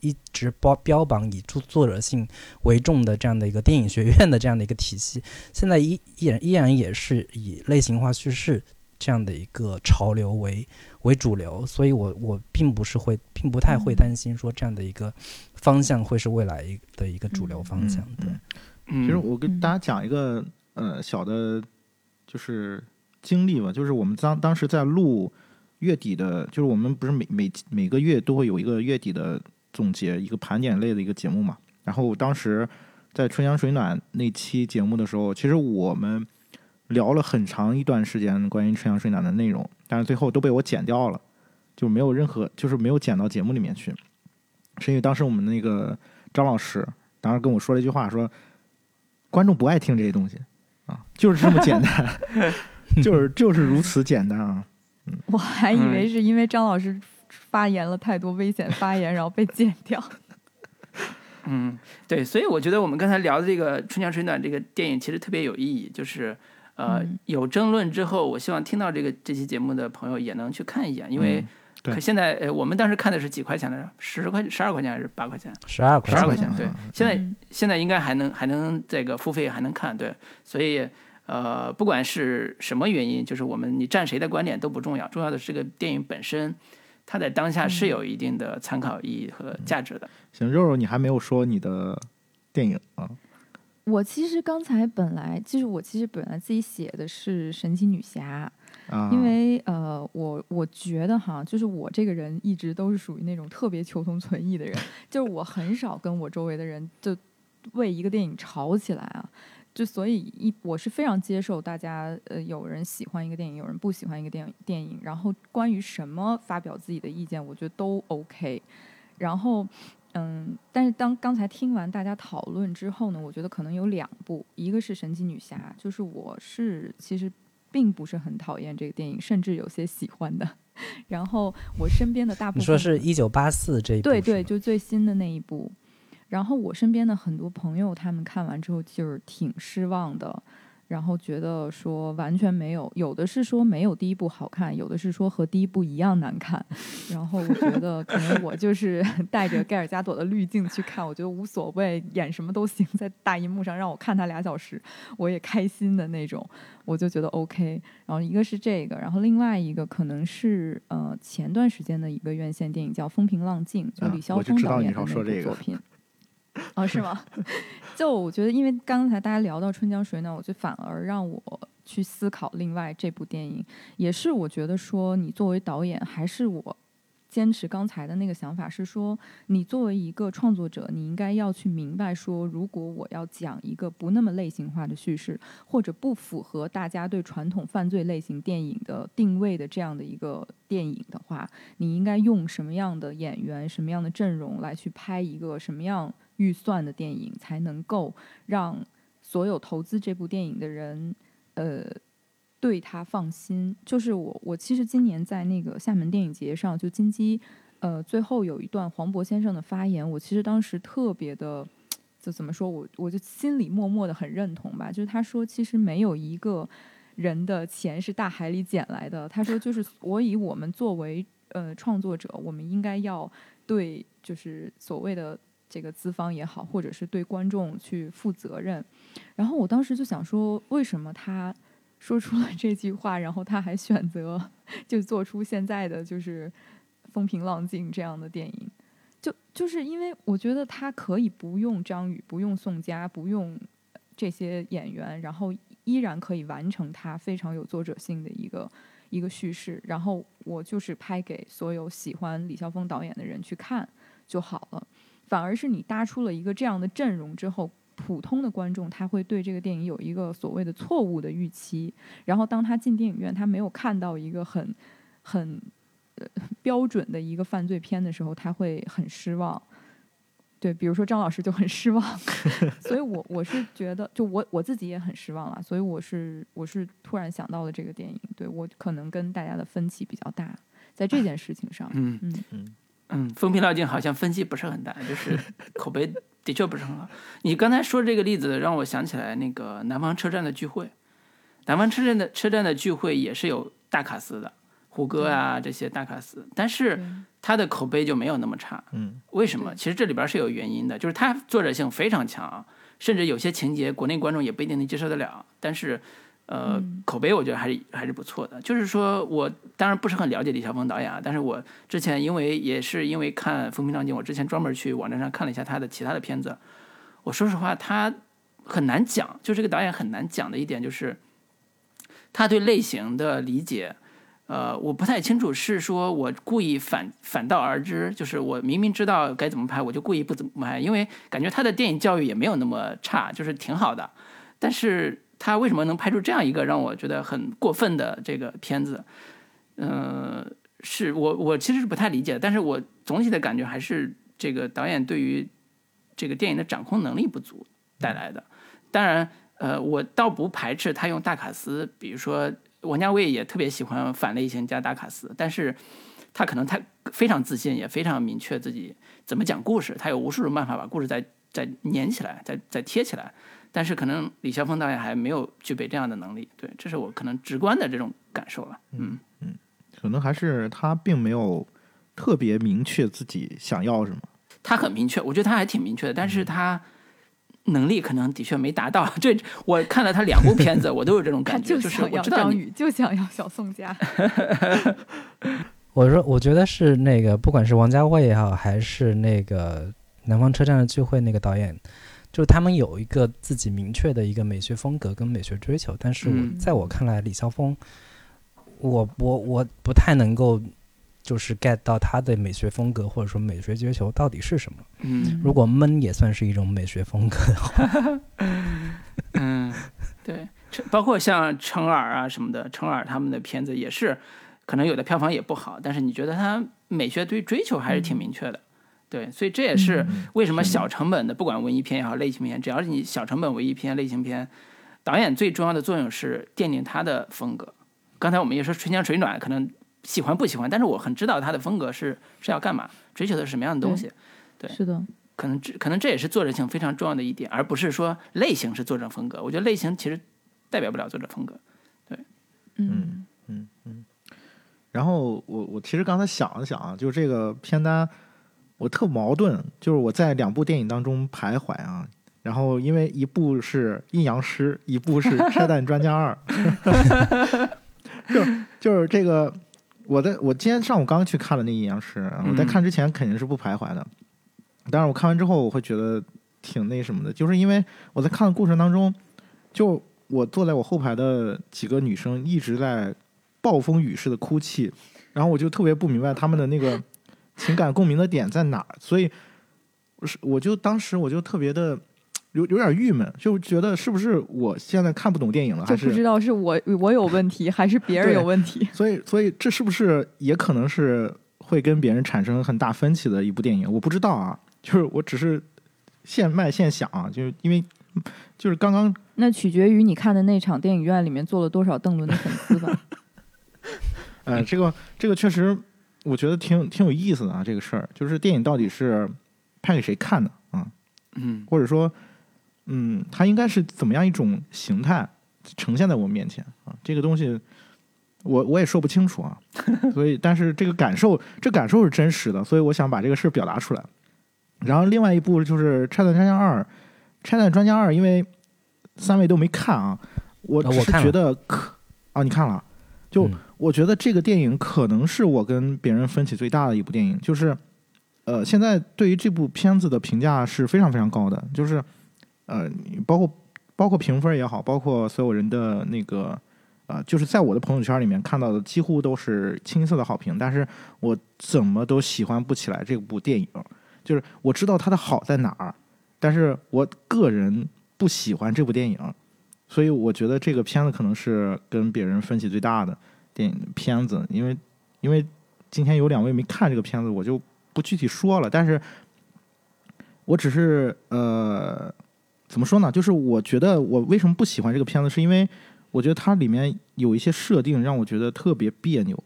一直标榜以作者性为重的这样的一个电影学院的这样的一个体系，现在依然依然也是以类型化叙事这样的一个潮流为为主流，所以我我并不是会并不太会担心说这样的一个方向会是未来的一个主流方向。对，嗯嗯，其实我跟大家讲一个呃小的就是经历吧，就是我们当当时在录月底的，就是我们不是每每每个月都会有一个月底的总结，一个盘点类的一个节目嘛。然后当时在春江水暖那期节目的时候，其实我们聊了很长一段时间关于春江水暖的内容，但是最后都被我剪掉了，就没有任何就是没有剪到节目里面去，是因为当时我们那个张老师当时跟我说了一句话，说观众不爱听这些东西啊，就是这么简单就是就是如此简单啊，嗯，我还以为是因为张老师发言了太多危险发言然后被剪掉嗯，对，所以我觉得我们刚才聊的这个春江水暖这个电影其实特别有意义，就是呃，有争论之后，我希望听到这个这期节目的朋友也能去看一眼，因为可现在，呃、我们当时看的是几块钱的，十块、十二块钱还是八块钱？十二块，十二块钱。对，嗯，现在现在应该还能还能这个付费还能看，对，所以呃，不管是什么原因，就是我们你站谁的观点都不重要，重要的是这个电影本身，它在当下是有一定的参考意义和价值的。嗯，行，肉肉，你还没有说你的电影啊？我其实刚才本来就是我其实本来自己写的是神奇女侠，啊，因为呃，我我觉得哈，就是我这个人一直都是属于那种特别求同存异的人，就是我很少跟我周围的人就为一个电影吵起来啊，就所以一我是非常接受大家呃有人喜欢一个电影，有人不喜欢一个电影电影，然后关于什么发表自己的意见，我觉得都 OK， 然后。嗯，但是当刚才听完大家讨论之后呢，我觉得可能有两部，一个是神奇女侠，就是我是其实并不是很讨厌这个电影，甚至有些喜欢的。然后我身边的大部分，你说是一九八四这一部，对对，就最新的那一部。然后我身边的很多朋友，他们看完之后就是挺失望的，然后觉得说完全没有，有的是说没有第一部好看，有的是说和第一部一样难看。然后我觉得可能我就是带着盖尔加朵的滤镜去看，我觉得无所谓，演什么都行，在大荧幕上让我看他俩小时我也开心的那种，我就觉得 OK。 然后一个是这个，然后另外一个可能是呃前段时间的一个院线电影叫《风平浪静》，就李霄峰导演的那部作品。啊，是吗？就我觉得因为刚才大家聊到春江水暖，我就反而让我去思考另外这部电影，也是我觉得说你作为导演，还是我坚持刚才的那个想法，是说你作为一个创作者，你应该要去明白说，如果我要讲一个不那么类型化的叙事，或者不符合大家对传统犯罪类型电影的定位的这样的一个电影的话，你应该用什么样的演员、什么样的阵容来去拍一个什么样预算的电影，才能够让所有投资这部电影的人呃对他放心。就是我我其实今年在那个厦门电影节上，就金鸡呃最后有一段黄渤先生的发言，我其实当时特别的就怎么说，我我就心里默默的很认同吧。就是他说其实没有一个人的钱是大海里捡来的，他说就是我以我们作为呃创作者，我们应该要对就是所谓的这个资方也好，或者是对观众去负责任。然后我当时就想说，为什么他说出了这句话，然后他还选择就做出现在的就是风平浪静这样的电影，就就是因为我觉得他可以不用张宇，不用宋佳，不用这些演员，然后依然可以完成他非常有作者性的一个一个叙事，然后我就是拍给所有喜欢李霄峰导演的人去看就好了。反而是你搭出了一个这样的阵容之后，普通的观众他会对这个电影有一个所谓的错误的预期，然后当他进电影院，他没有看到一个很很、呃、标准的一个犯罪片的时候，他会很失望。对，比如说张老师就很失望所以我我是觉得，就我我自己也很失望了，所以我是我是突然想到了这个电影。对，我可能跟大家的分歧比较大在这件事情上。嗯嗯嗯嗯，风平浪静好像分歧不是很大，就是口碑的确不是很好。你刚才说这个例子让我想起来那个南方车站的聚会，南方车站的车站的聚会也是有大卡司的，胡歌啊这些大卡司，但是他的口碑就没有那么差。嗯，为什么？其实这里边是有原因的，就是他作者性非常强，甚至有些情节国内观众也不一定能接受得了，但是呃，口碑我觉得还是还是不错的。就是说我当然不是很了解李霄峰导演啊，但是我之前因为也是因为看《风平浪静》，我之前专门去网站上看了一下他的其他的片子。我说实话，他很难讲，就这个导演很难讲的一点就是，他对类型的理解，呃，我不太清楚是说我故意反反道而知，就是我明明知道该怎么拍，我就故意不怎么拍，因为感觉他的电影教育也没有那么差，就是挺好的，但是他为什么能拍出这样一个让我觉得很过分的这个片子？呃，是我我其实是不太理解，但是我总体的感觉还是这个导演对于这个电影的掌控能力不足带来的。当然，呃，我倒不排斥他用大卡司，比如说王家卫也特别喜欢反类型加大卡司，但是他可能他非常自信，也非常明确自己怎么讲故事，他有无数种办法把故事再再粘起来，再再贴起来。但是可能李霄峰导演还没有具备这样的能力，对，这是我可能直观的这种感受了。嗯嗯，可能还是他并没有特别明确自己想要什么。他很明确，我觉得他还挺明确的，但是他能力可能的确没达到。这我看了他两部片子，我都有这种感觉，就是我知道张宇就想要小宋佳。我说，我觉得是那个，不管是王家卫也好，还是那个南方车站的聚会那个导演。就是他们有一个自己明确的一个美学风格跟美学追求，但是我在我看来，李霄峰，我我我不太能够就是 get 到他的美学风格或者说美学追求到底是什么。嗯，如果闷也算是一种美学风格的话，嗯，对，包括像程耳啊什么的，程耳他们的片子也是，可能有的票房也不好，但是你觉得他美学对追求还是挺明确的。嗯，对，所以这也是为什么小成本的，不管文艺片也好，类型片，只要是你小成本文艺片、类型片，导演最重要的作用是奠定他的风格。刚才我们也说《春江水暖》，可能喜欢不喜欢，但是我很知道他的风格是是要干嘛，追求的是什么样的东西。对，对是的，可能可能这也是作者性非常重要的一点，而不是说类型是作者风格。我觉得类型其实代表不了作者风格。对，嗯嗯嗯。然后我我其实刚才想了想啊，就这个片单。我特矛盾，就是我在两部电影当中徘徊啊，然后因为一部是《阴阳师》，一部是《拆弹专家二》就就是这个，我在我今天上午刚去看了那《阴阳师》，我在看之前肯定是不徘徊的，但是我看完之后我会觉得挺那什么的，就是因为我在看的过程当中，就我坐在我后排的几个女生一直在暴风雨似的哭泣，然后我就特别不明白她们的那个情感共鸣的点在哪儿，所以我就当时我就特别的有有点郁闷，就觉得是不是我现在看不懂电影了，还是就不知道是我我有问题还是别人有问题，所以所以这是不是也可能是会跟别人产生很大分歧的一部电影，我不知道啊，就是我只是现卖现想啊，就是因为就是刚刚那取决于你看的那场电影院里面坐了多少邓伦的粉丝吧。呃，这个这个确实我觉得挺挺有意思的啊，这个事儿就是电影到底是拍给谁看的啊？嗯，或者说，嗯，它应该是怎么样一种形态呈现在我面前啊？这个东西我我也说不清楚啊，所以但是这个感受，这感受是真实的，所以我想把这个事表达出来。然后另外一部就是《拆弹专家二》，《拆弹专家二》因为三位都没看啊，我只是觉得可啊，你看了？就、嗯、我觉得这个电影可能是我跟别人分歧最大的一部电影，就是呃，现在对于这部片子的评价是非常非常高的，就是呃，包括包括评分也好，包括所有人的那个呃，就是在我的朋友圈里面看到的几乎都是清一色的好评，但是我怎么都喜欢不起来这部电影，就是我知道它的好在哪儿，但是我个人不喜欢这部电影。所以我觉得这个片子可能是跟别人分歧最大的电影片子，因为因为今天有两位没看这个片子，我就不具体说了。但是我只是呃，怎么说呢？就是我觉得我为什么不喜欢这个片子，是因为我觉得它里面有一些设定让我觉得特别别扭。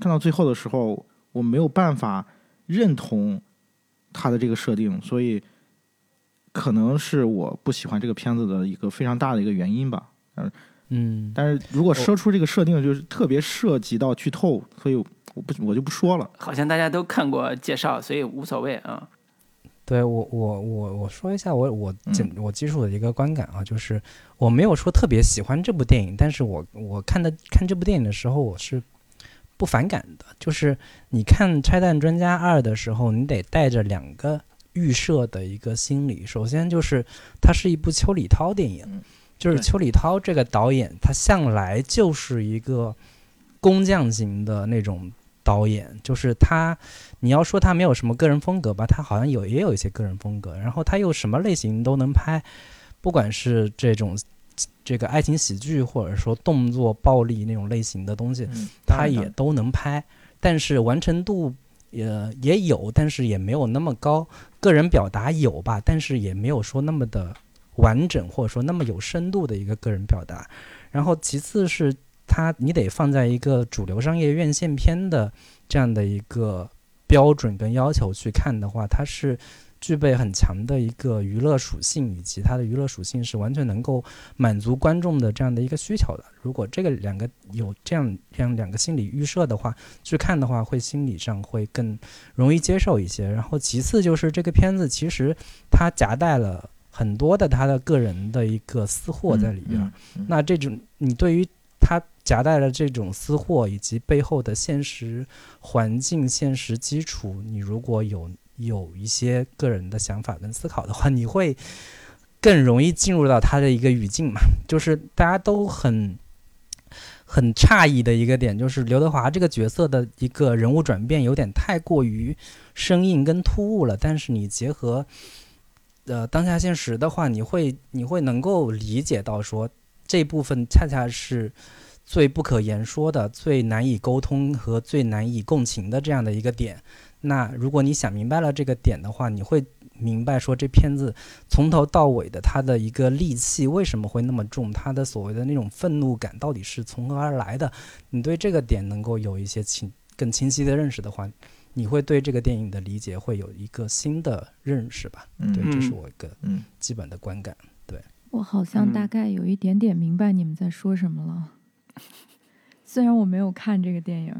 看到最后的时候，我没有办法认同它的这个设定，所以可能是我不喜欢这个片子的一个非常大的一个原因吧。嗯，但是如果说出这个设定，就是特别涉及到剧透，所以我不我就不说了。好像大家都看过介绍，所以无所谓啊。对，我我我我说一下我我我基础的一个观感啊，就是我没有说特别喜欢这部电影，但是我我看的看这部电影的时候，我是不反感的。就是你看《拆弹专家二》的时候，你得带着两个预设的一个心理。首先就是它是一部邱礼涛电影，就是邱礼涛这个导演他向来就是一个工匠型的那种导演，就是他你要说他没有什么个人风格吧，他好像有也有一些个人风格，然后他又什么类型都能拍，不管是这种这个爱情喜剧或者说动作暴力那种类型的东西、嗯、他也都能拍，但是完成度也也有，但是也没有那么高，个人表达有吧，但是也没有说那么的完整或者说那么有深度的一个个人表达。然后其次是它你得放在一个主流商业院线片的这样的一个标准跟要求去看的话，它是具备很强的一个娱乐属性，以及它的娱乐属性是完全能够满足观众的这样的一个需求的。如果这个两个有这样这样两个心理预设的话去看的话，会心理上会更容易接受一些。然后其次就是这个片子其实它夹带了很多的他的个人的一个私货在里边、嗯嗯嗯、那这种你对于他夹带了这种私货以及背后的现实环境现实基础，你如果有有一些个人的想法跟思考的话，你会更容易进入到他的一个语境嘛。就是大家都很很诧异的一个点，就是刘德华这个角色的一个人物转变有点太过于生硬跟突兀了，但是你结合呃，当下现实的话，你会你会能够理解到说这部分恰恰是最不可言说的、最难以沟通和最难以共情的这样的一个点。那如果你想明白了这个点的话，你会明白说这片子从头到尾的它的一个戾气为什么会那么重，它的所谓的那种愤怒感到底是从何而来的。你对这个点能够有一些清更清晰的认识的话，你会对这个电影的理解会有一个新的认识吧？对，这是我一个基本的观感。对，我好像大概有一点点明白你们在说什么了，虽然我没有看这个电影。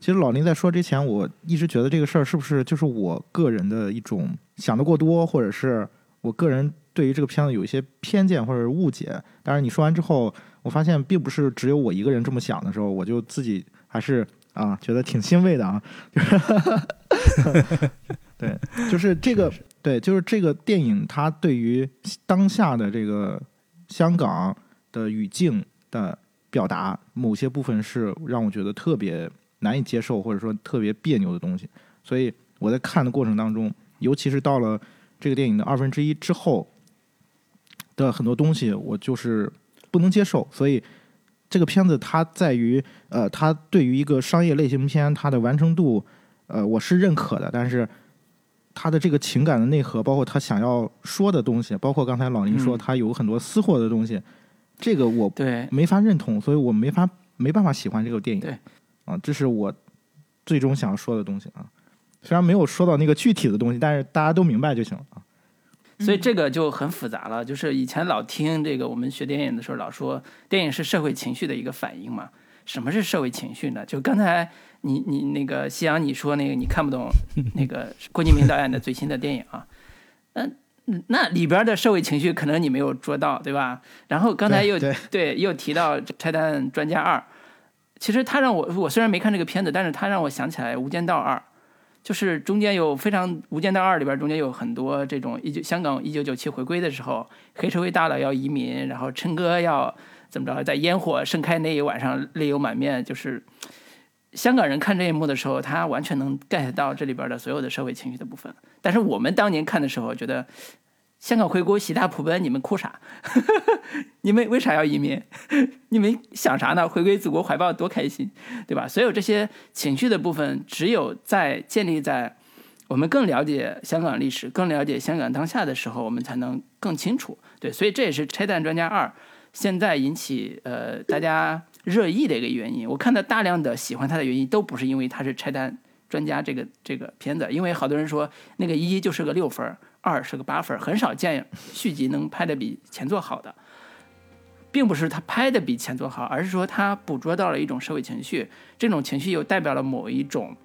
其实老林在说之前，我一直觉得这个事儿是不是就是我个人的一种想得过多，或者是我个人对于这个片子有一些偏见或者误解。但是你说完之后，我发现并不是只有我一个人这么想的时候，我就自己还是。啊，觉得挺欣慰的啊，对，就是这个，对，就是这个电影，它对于当下的这个香港的语境的表达，某些部分是让我觉得特别难以接受，或者说特别别扭的东西。所以我在看的过程当中，尤其是到了这个电影的二分之一之后的很多东西，我就是不能接受。所以这个片子它在于呃，它对于一个商业类型片它的完成度呃，我是认可的，但是它的这个情感的内核，包括它想要说的东西，包括刚才老林说它有很多私货的东西、嗯、这个我没法认同，所以我没法没办法喜欢这个电影。对啊，这是我最终想要说的东西啊，虽然没有说到那个具体的东西，但是大家都明白就行了啊。所以这个就很复杂了，就是以前老听这个我们学电影的时候老说电影是社会情绪的一个反应嘛。什么是社会情绪呢？就刚才你你那个夕阳你说那个你看不懂那个郭敬明导演的最新的电影啊，嗯、呃，那里边的社会情绪可能你没有捉到，对吧？然后刚才又 对, 对, 对又提到拆弹专家二，其实他让我我虽然没看这个片子，但是他让我想起来无间道二。就是中间有非常《无间道二》里边中间有很多这种一九香港一九九七回归的时候，黑社会大佬要移民，然后琛哥要怎么着，在烟火盛开那一晚上泪流满面。就是香港人看这一幕的时候，他完全能 get 到这里边的所有的社会情绪的部分。但是我们当年看的时候，觉得香港回归喜大普奔，你们哭啥？你们为啥要移民？你们想啥呢？回归祖国怀抱多开心，对吧？所有这些情绪的部分，只有在建立在我们更了解香港历史、更了解香港当下的时候，我们才能更清楚。对，所以这也是《拆弹专家二》现在引起呃大家热议的一个原因。我看到大量的喜欢它的原因，都不是因为它是拆弹专家这个这个片子，因为好多人说那个一就是个六分。二是个八分，很少见续集能拍的比前作好的，并不是他拍的比前作好，而是说他捕捉到了一种社会情绪，这种情绪又代表了某一种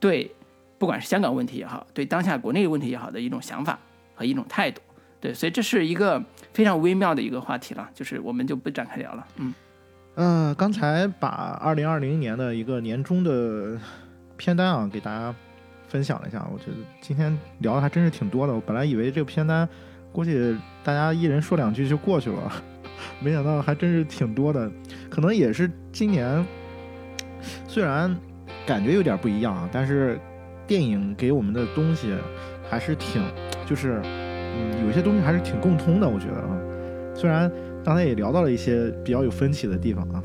对不管是香港问题也好，对当下国内问题也好的一种想法和一种态度。对，所以这是一个非常微妙的一个话题了，就是我们就不展开聊了。嗯，呃，刚才把二零二零年的一个年终的片单啊给大家分享了一下，我觉得今天聊的还真是挺多的。我本来以为这个片单估计大家一人说两句就过去了，没想到还真是挺多的。可能也是今年虽然感觉有点不一样，但是电影给我们的东西还是挺就是、嗯、有些东西还是挺共通的，我觉得啊。虽然刚才也聊到了一些比较有分歧的地方啊。